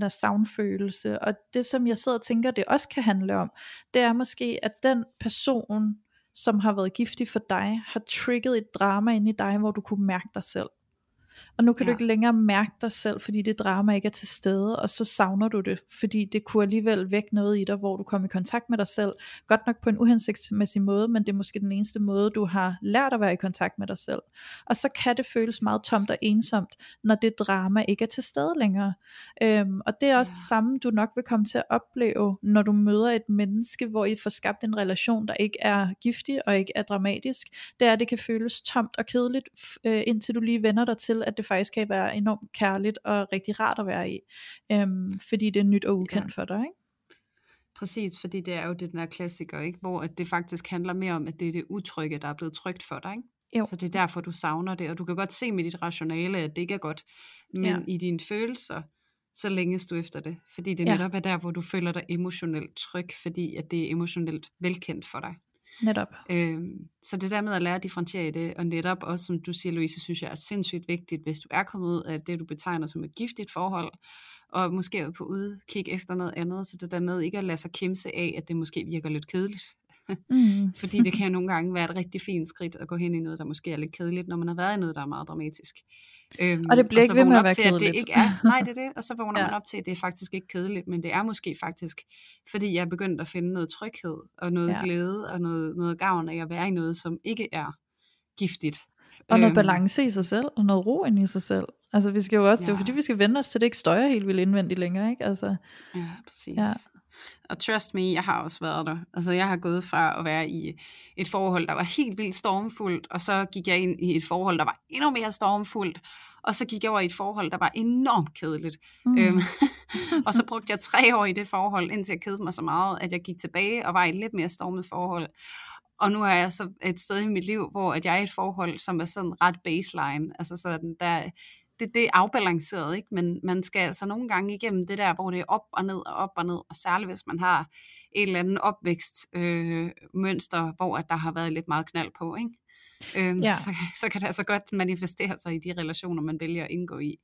der savnfølelse, og det som jeg sidder og tænker, det også kan handle om, det er måske, at den person, som har været giftig for dig, har trigget et drama ind i dig, hvor du kunne mærke dig selv. Og nu kan du ikke længere mærke dig selv, fordi det drama ikke er til stede, og så savner du det, fordi det kunne alligevel vække noget i dig, hvor du kom i kontakt med dig selv, godt nok på en uhensigtsmæssig måde, men det er måske den eneste måde, du har lært at være i kontakt med dig selv. Og så kan det føles meget tomt og ensomt, når det drama ikke er til stede længere. Og det er også det samme, du nok vil komme til at opleve, når du møder et menneske, hvor I får skabt en relation, der ikke er giftig og ikke er dramatisk. Det er, at det kan føles tomt og kedeligt, indtil du lige vender dig til, at det faktisk kan være enormt kærligt og rigtig rart at være i, fordi det er nyt og ukendt for dig, ikke? Præcis, fordi det er jo det, den her klassiker, ikke? Hvor at det faktisk handler mere om, at det er det utrygge, der er blevet trygt for dig, ikke? Jo. Så det er derfor, du savner det, og du kan godt se med dit rationale, at det ikke er godt, men i dine følelser, så længes du efter det, fordi det netop er der, hvor du føler dig emotionelt tryg, fordi at det er emotionelt velkendt for dig. Netop. Så det der med at lære at differentiere i det, og netop også som du siger, Louise, synes jeg er sindssygt vigtigt, hvis du er kommet ud af det, du betegner som et giftigt forhold, og måske er på udkig efter noget andet, så det der med ikke at lade sig kimse af, at det måske virker lidt kedeligt. Fordi det kan nogle gange være et rigtig fint skridt at gå hen i noget, der måske er lidt kedeligt, når man har været i noget, der er meget dramatisk. Og det bliver ikke ved med at være kedeligt. At det ikke er, nej, det er det. Og så vågner man op til, at det er faktisk ikke kedeligt, men det er måske faktisk, fordi jeg er begyndt at finde noget tryghed, og noget glæde, og noget gavn af at være i noget, som ikke er giftigt. Og noget balance i sig selv, og noget ro ind i sig selv. Altså vi skal jo også, det er jo fordi vi skal vende os til det ikke støjer helt vildt indvendigt længere, ikke? Altså, ja, præcis. Ja. Og trust me, jeg har også været der. Altså jeg har gået fra at være i et forhold, der var helt vildt stormfuldt, og så gik jeg ind i et forhold, der var endnu mere stormfuldt, og så gik jeg over i et forhold, der var enormt kedeligt. Og så brugte jeg 3 år i det forhold, indtil jeg kedede mig så meget, at jeg gik tilbage og var i et lidt mere stormet forhold. Og nu er jeg så et sted i mit liv, hvor at jeg er i et forhold, som er sådan ret baseline. Altså sådan, der, det er afbalanceret, ikke? Men man skal altså nogle gange igennem det der, hvor det er op og ned og op og ned. Og særligt hvis man har et eller andet opvækstmønster, hvor at der har været lidt meget knald på, ikke? Så kan det altså godt manifestere sig i de relationer, man vælger at indgå i.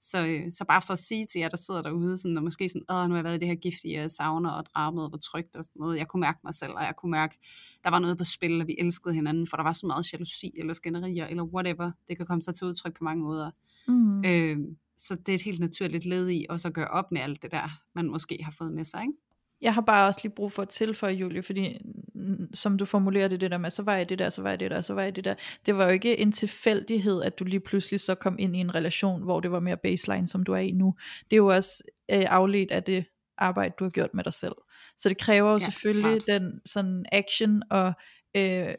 Så bare for at sige til jer, der sidder derude, sådan, og måske sådan, nu har jeg været i det her giftige savner og dramet, hvor trygt og sådan noget. Jeg kunne mærke mig selv, og jeg kunne mærke, der var noget på spil, og vi elskede hinanden, for der var så meget jalousi, eller skænderier, eller whatever. Det kan komme sig til udtryk på mange måder. Så det er et helt naturligt led i, også at gøre op med alt det der, man måske har fået med sig, ikke? Jeg har bare også lige brug for at tilføje, Julie, fordi som du formulerer det der med, så var jeg det der. Det var jo ikke en tilfældighed, at du lige pludselig så kom ind i en relation, hvor det var mere baseline, som du er i nu. Det er jo også afledt af det arbejde, du har gjort med dig selv. Så det kræver jo selvfølgelig klart. Den sådan action og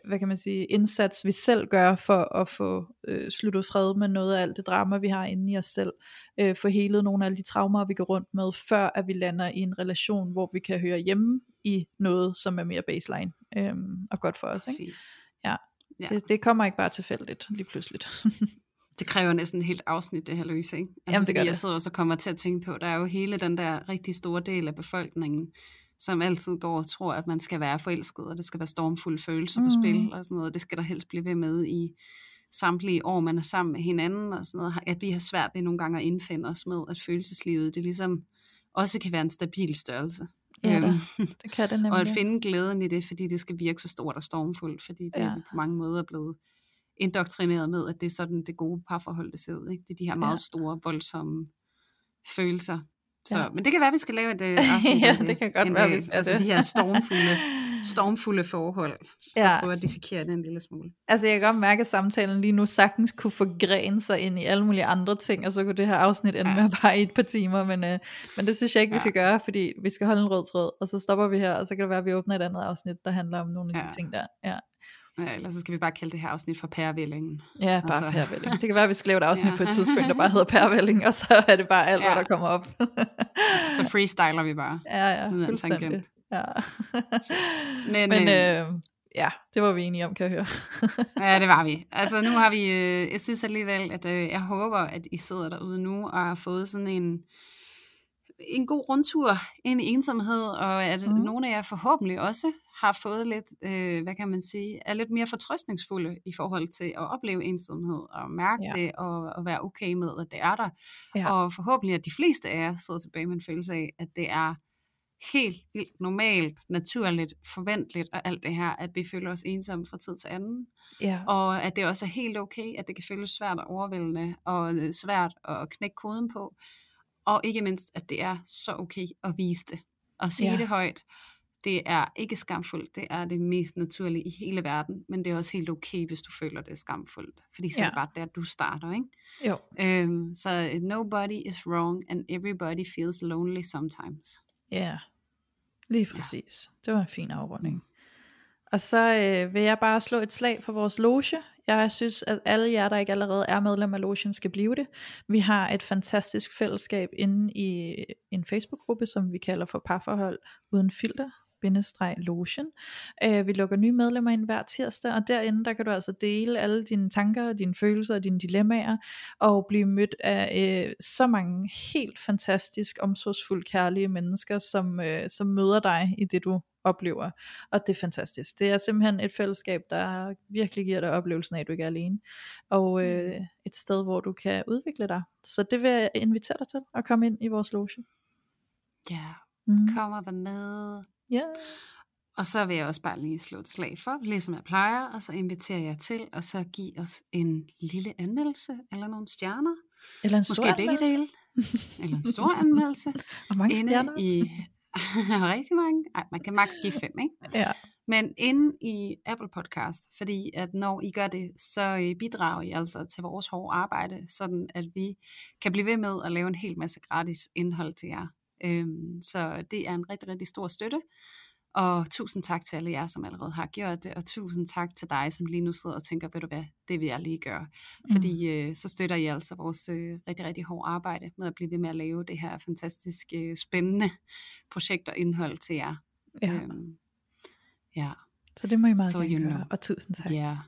hvad kan man sige, indsats vi selv gør for at få sluttet fred med noget af alt det drama vi har inde i os selv, få helet nogle af alle de traumer vi går rundt med, før at vi lander i en relation, hvor vi kan høre hjemme i noget som er mere baseline og godt for os, ikke? Ja. Det kommer ikke bare tilfældigt lige pludselig. Det kræver næsten et helt afsnit, det her, Louise, ikke? Altså, jamen, det gør det. Jeg sidder også og kommer til at tænke på, der er jo hele den der rigtig store del af befolkningen, som altid går og tror, at man skal være forelsket, og det skal være stormfulde følelser på spil, og sådan noget. Det skal der helst blive ved med i samtlige år, man er sammen med hinanden, og sådan noget. At vi har svært ved nogle gange at indfinde os med, at følelseslivet, det ligesom også kan være en stabil størrelse. Ja, det kan det nemlig. Og at finde glæden i det, fordi det skal virke så stort og stormfuldt, fordi det er på mange måder blevet indoktrineret med, at det er sådan det gode parforhold, det ser ud, ikke? Det er de her meget store, voldsomme følelser. Så, men det kan være, vi skal lave et afsnit. Det kan godt være, vi skal altså de her stormfulde forhold. Så prøver at dissekere det en lille smule. Altså jeg kan godt mærke, at samtalen lige nu sagtens kunne forgrene sig ind i alle mulige andre ting, og så kunne det her afsnit ende med bare i et par timer, men det synes jeg ikke, vi skal gøre, fordi vi skal holde en rød tråd, og så stopper vi her, og så kan det være, at vi åbner et andet afsnit, der handler om nogle af de ting der. Eller så skal vi bare kalde det her afsnit for pærevælingen. Ja, bare altså. Pærevælling. Det kan være, at vi skal lave et afsnit på et tidspunkt, der bare hedder pærevælling, og så er det bare alt, hvad der kommer op. Så freestyler vi bare. Ja, fuldstændig. Ja. Men ja, det var vi enige om, kan jeg høre. Ja, det var vi. Altså nu har vi, jeg synes alligevel, at jeg håber, at I sidder derude nu og har fået sådan en god rundtur ind i ensomhed, og at nogle af jer forhåbentlig også har fået lidt, hvad kan man sige, er lidt mere fortrøstningsfulde i forhold til at opleve ensomhed, og mærke det, og være okay med, at det er der. Ja. Og forhåbentlig, at de fleste af jer sidder tilbage med en følelse af, at det er helt vildt normalt, naturligt, forventeligt og alt det her, at vi føler os ensomme fra tid til anden. Ja. Og at det også er helt okay, at det kan føles svært og overvældende, og svært at knække koden på. Og ikke mindst, at det er så okay at vise det, og sige det højt. Det er ikke skamfuldt, det er det mest naturlige i hele verden, men det er også helt okay, hvis du føler, det er skamfuldt. Fordi så er det bare der, du starter, ikke? Jo. Så nobody is wrong, and everybody feels lonely sometimes. Ja, lige præcis. Ja. Det var en fin afrunding. Og så vil jeg bare slå et slag for vores loge. Jeg synes, at alle jer, der ikke allerede er medlem af logen, skal blive det. Vi har et fantastisk fællesskab inde i en Facebook-gruppe, som vi kalder for Parforhold Uden Filter. Logen. Vi lukker nye medlemmer ind hver tirsdag, og derinde der kan du altså dele alle dine tanker, dine følelser og dine dilemmaer, og blive mødt af så mange helt fantastisk omsorgsfuldt kærlige mennesker, som møder dig i det, du oplever, og det er fantastisk. Det er simpelthen et fællesskab, der virkelig giver dig oplevelsen af, at du ikke er alene, og et sted, hvor du kan udvikle dig. Så det vil jeg invitere dig til, at komme ind i vores loge. Ja, kom og vær med. Yeah. Og så vil jeg også bare lige slå et slag for, ligesom jeg plejer, og så inviterer jeg til, og så give os en lille anmeldelse, eller nogle stjerner, eller en stor måske begge dele, eller en stor anmeldelse, og mange stjerner i, rigtig mange, ej, man kan maks give 5, ikke? Ja. Men inde i Apple Podcast, fordi at når I gør det, så bidrager I altså til vores hårde arbejde, sådan at vi kan blive ved med at lave en hel masse gratis indhold til jer. Så det er en rigtig, rigtig stor støtte, og tusind tak til alle jer, som allerede har gjort det, og tusind tak til dig, som lige nu sidder og tænker, ved du hvad, det vil jeg lige gøre, fordi så støtter I altså vores rigtig, rigtig hårde arbejde med at blive ved med at lave det her fantastisk spændende projekt og indhold til jer. Ja. Så det må I meget gerne gøre, og tusind tak. Ja.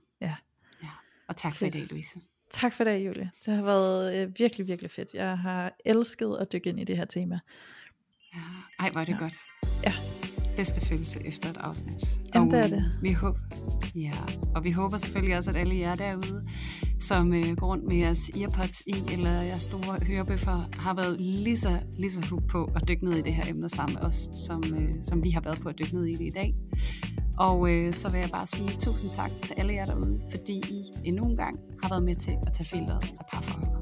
Og tak for i dag, Louise. Tak for det, Julie. Det har været virkelig, virkelig fedt. Jeg har elsket at dykke ind i det her tema. Ja, ej, var det godt. Ja. Bedste følelse efter et afsnit. Jamen, det er det. Og vi håber selvfølgelig også, at alle jer derude, som går rundt med jeres earpods i, eller jeres store hørebøffer, har været lige så hooked på at dykke ned i det her emne sammen med os, som vi har været på at dykke ned i det i dag. Og så vil jeg bare sige tusind tak til alle jer derude, fordi I endnu en gang har været med til at tage filteret af parforholdet.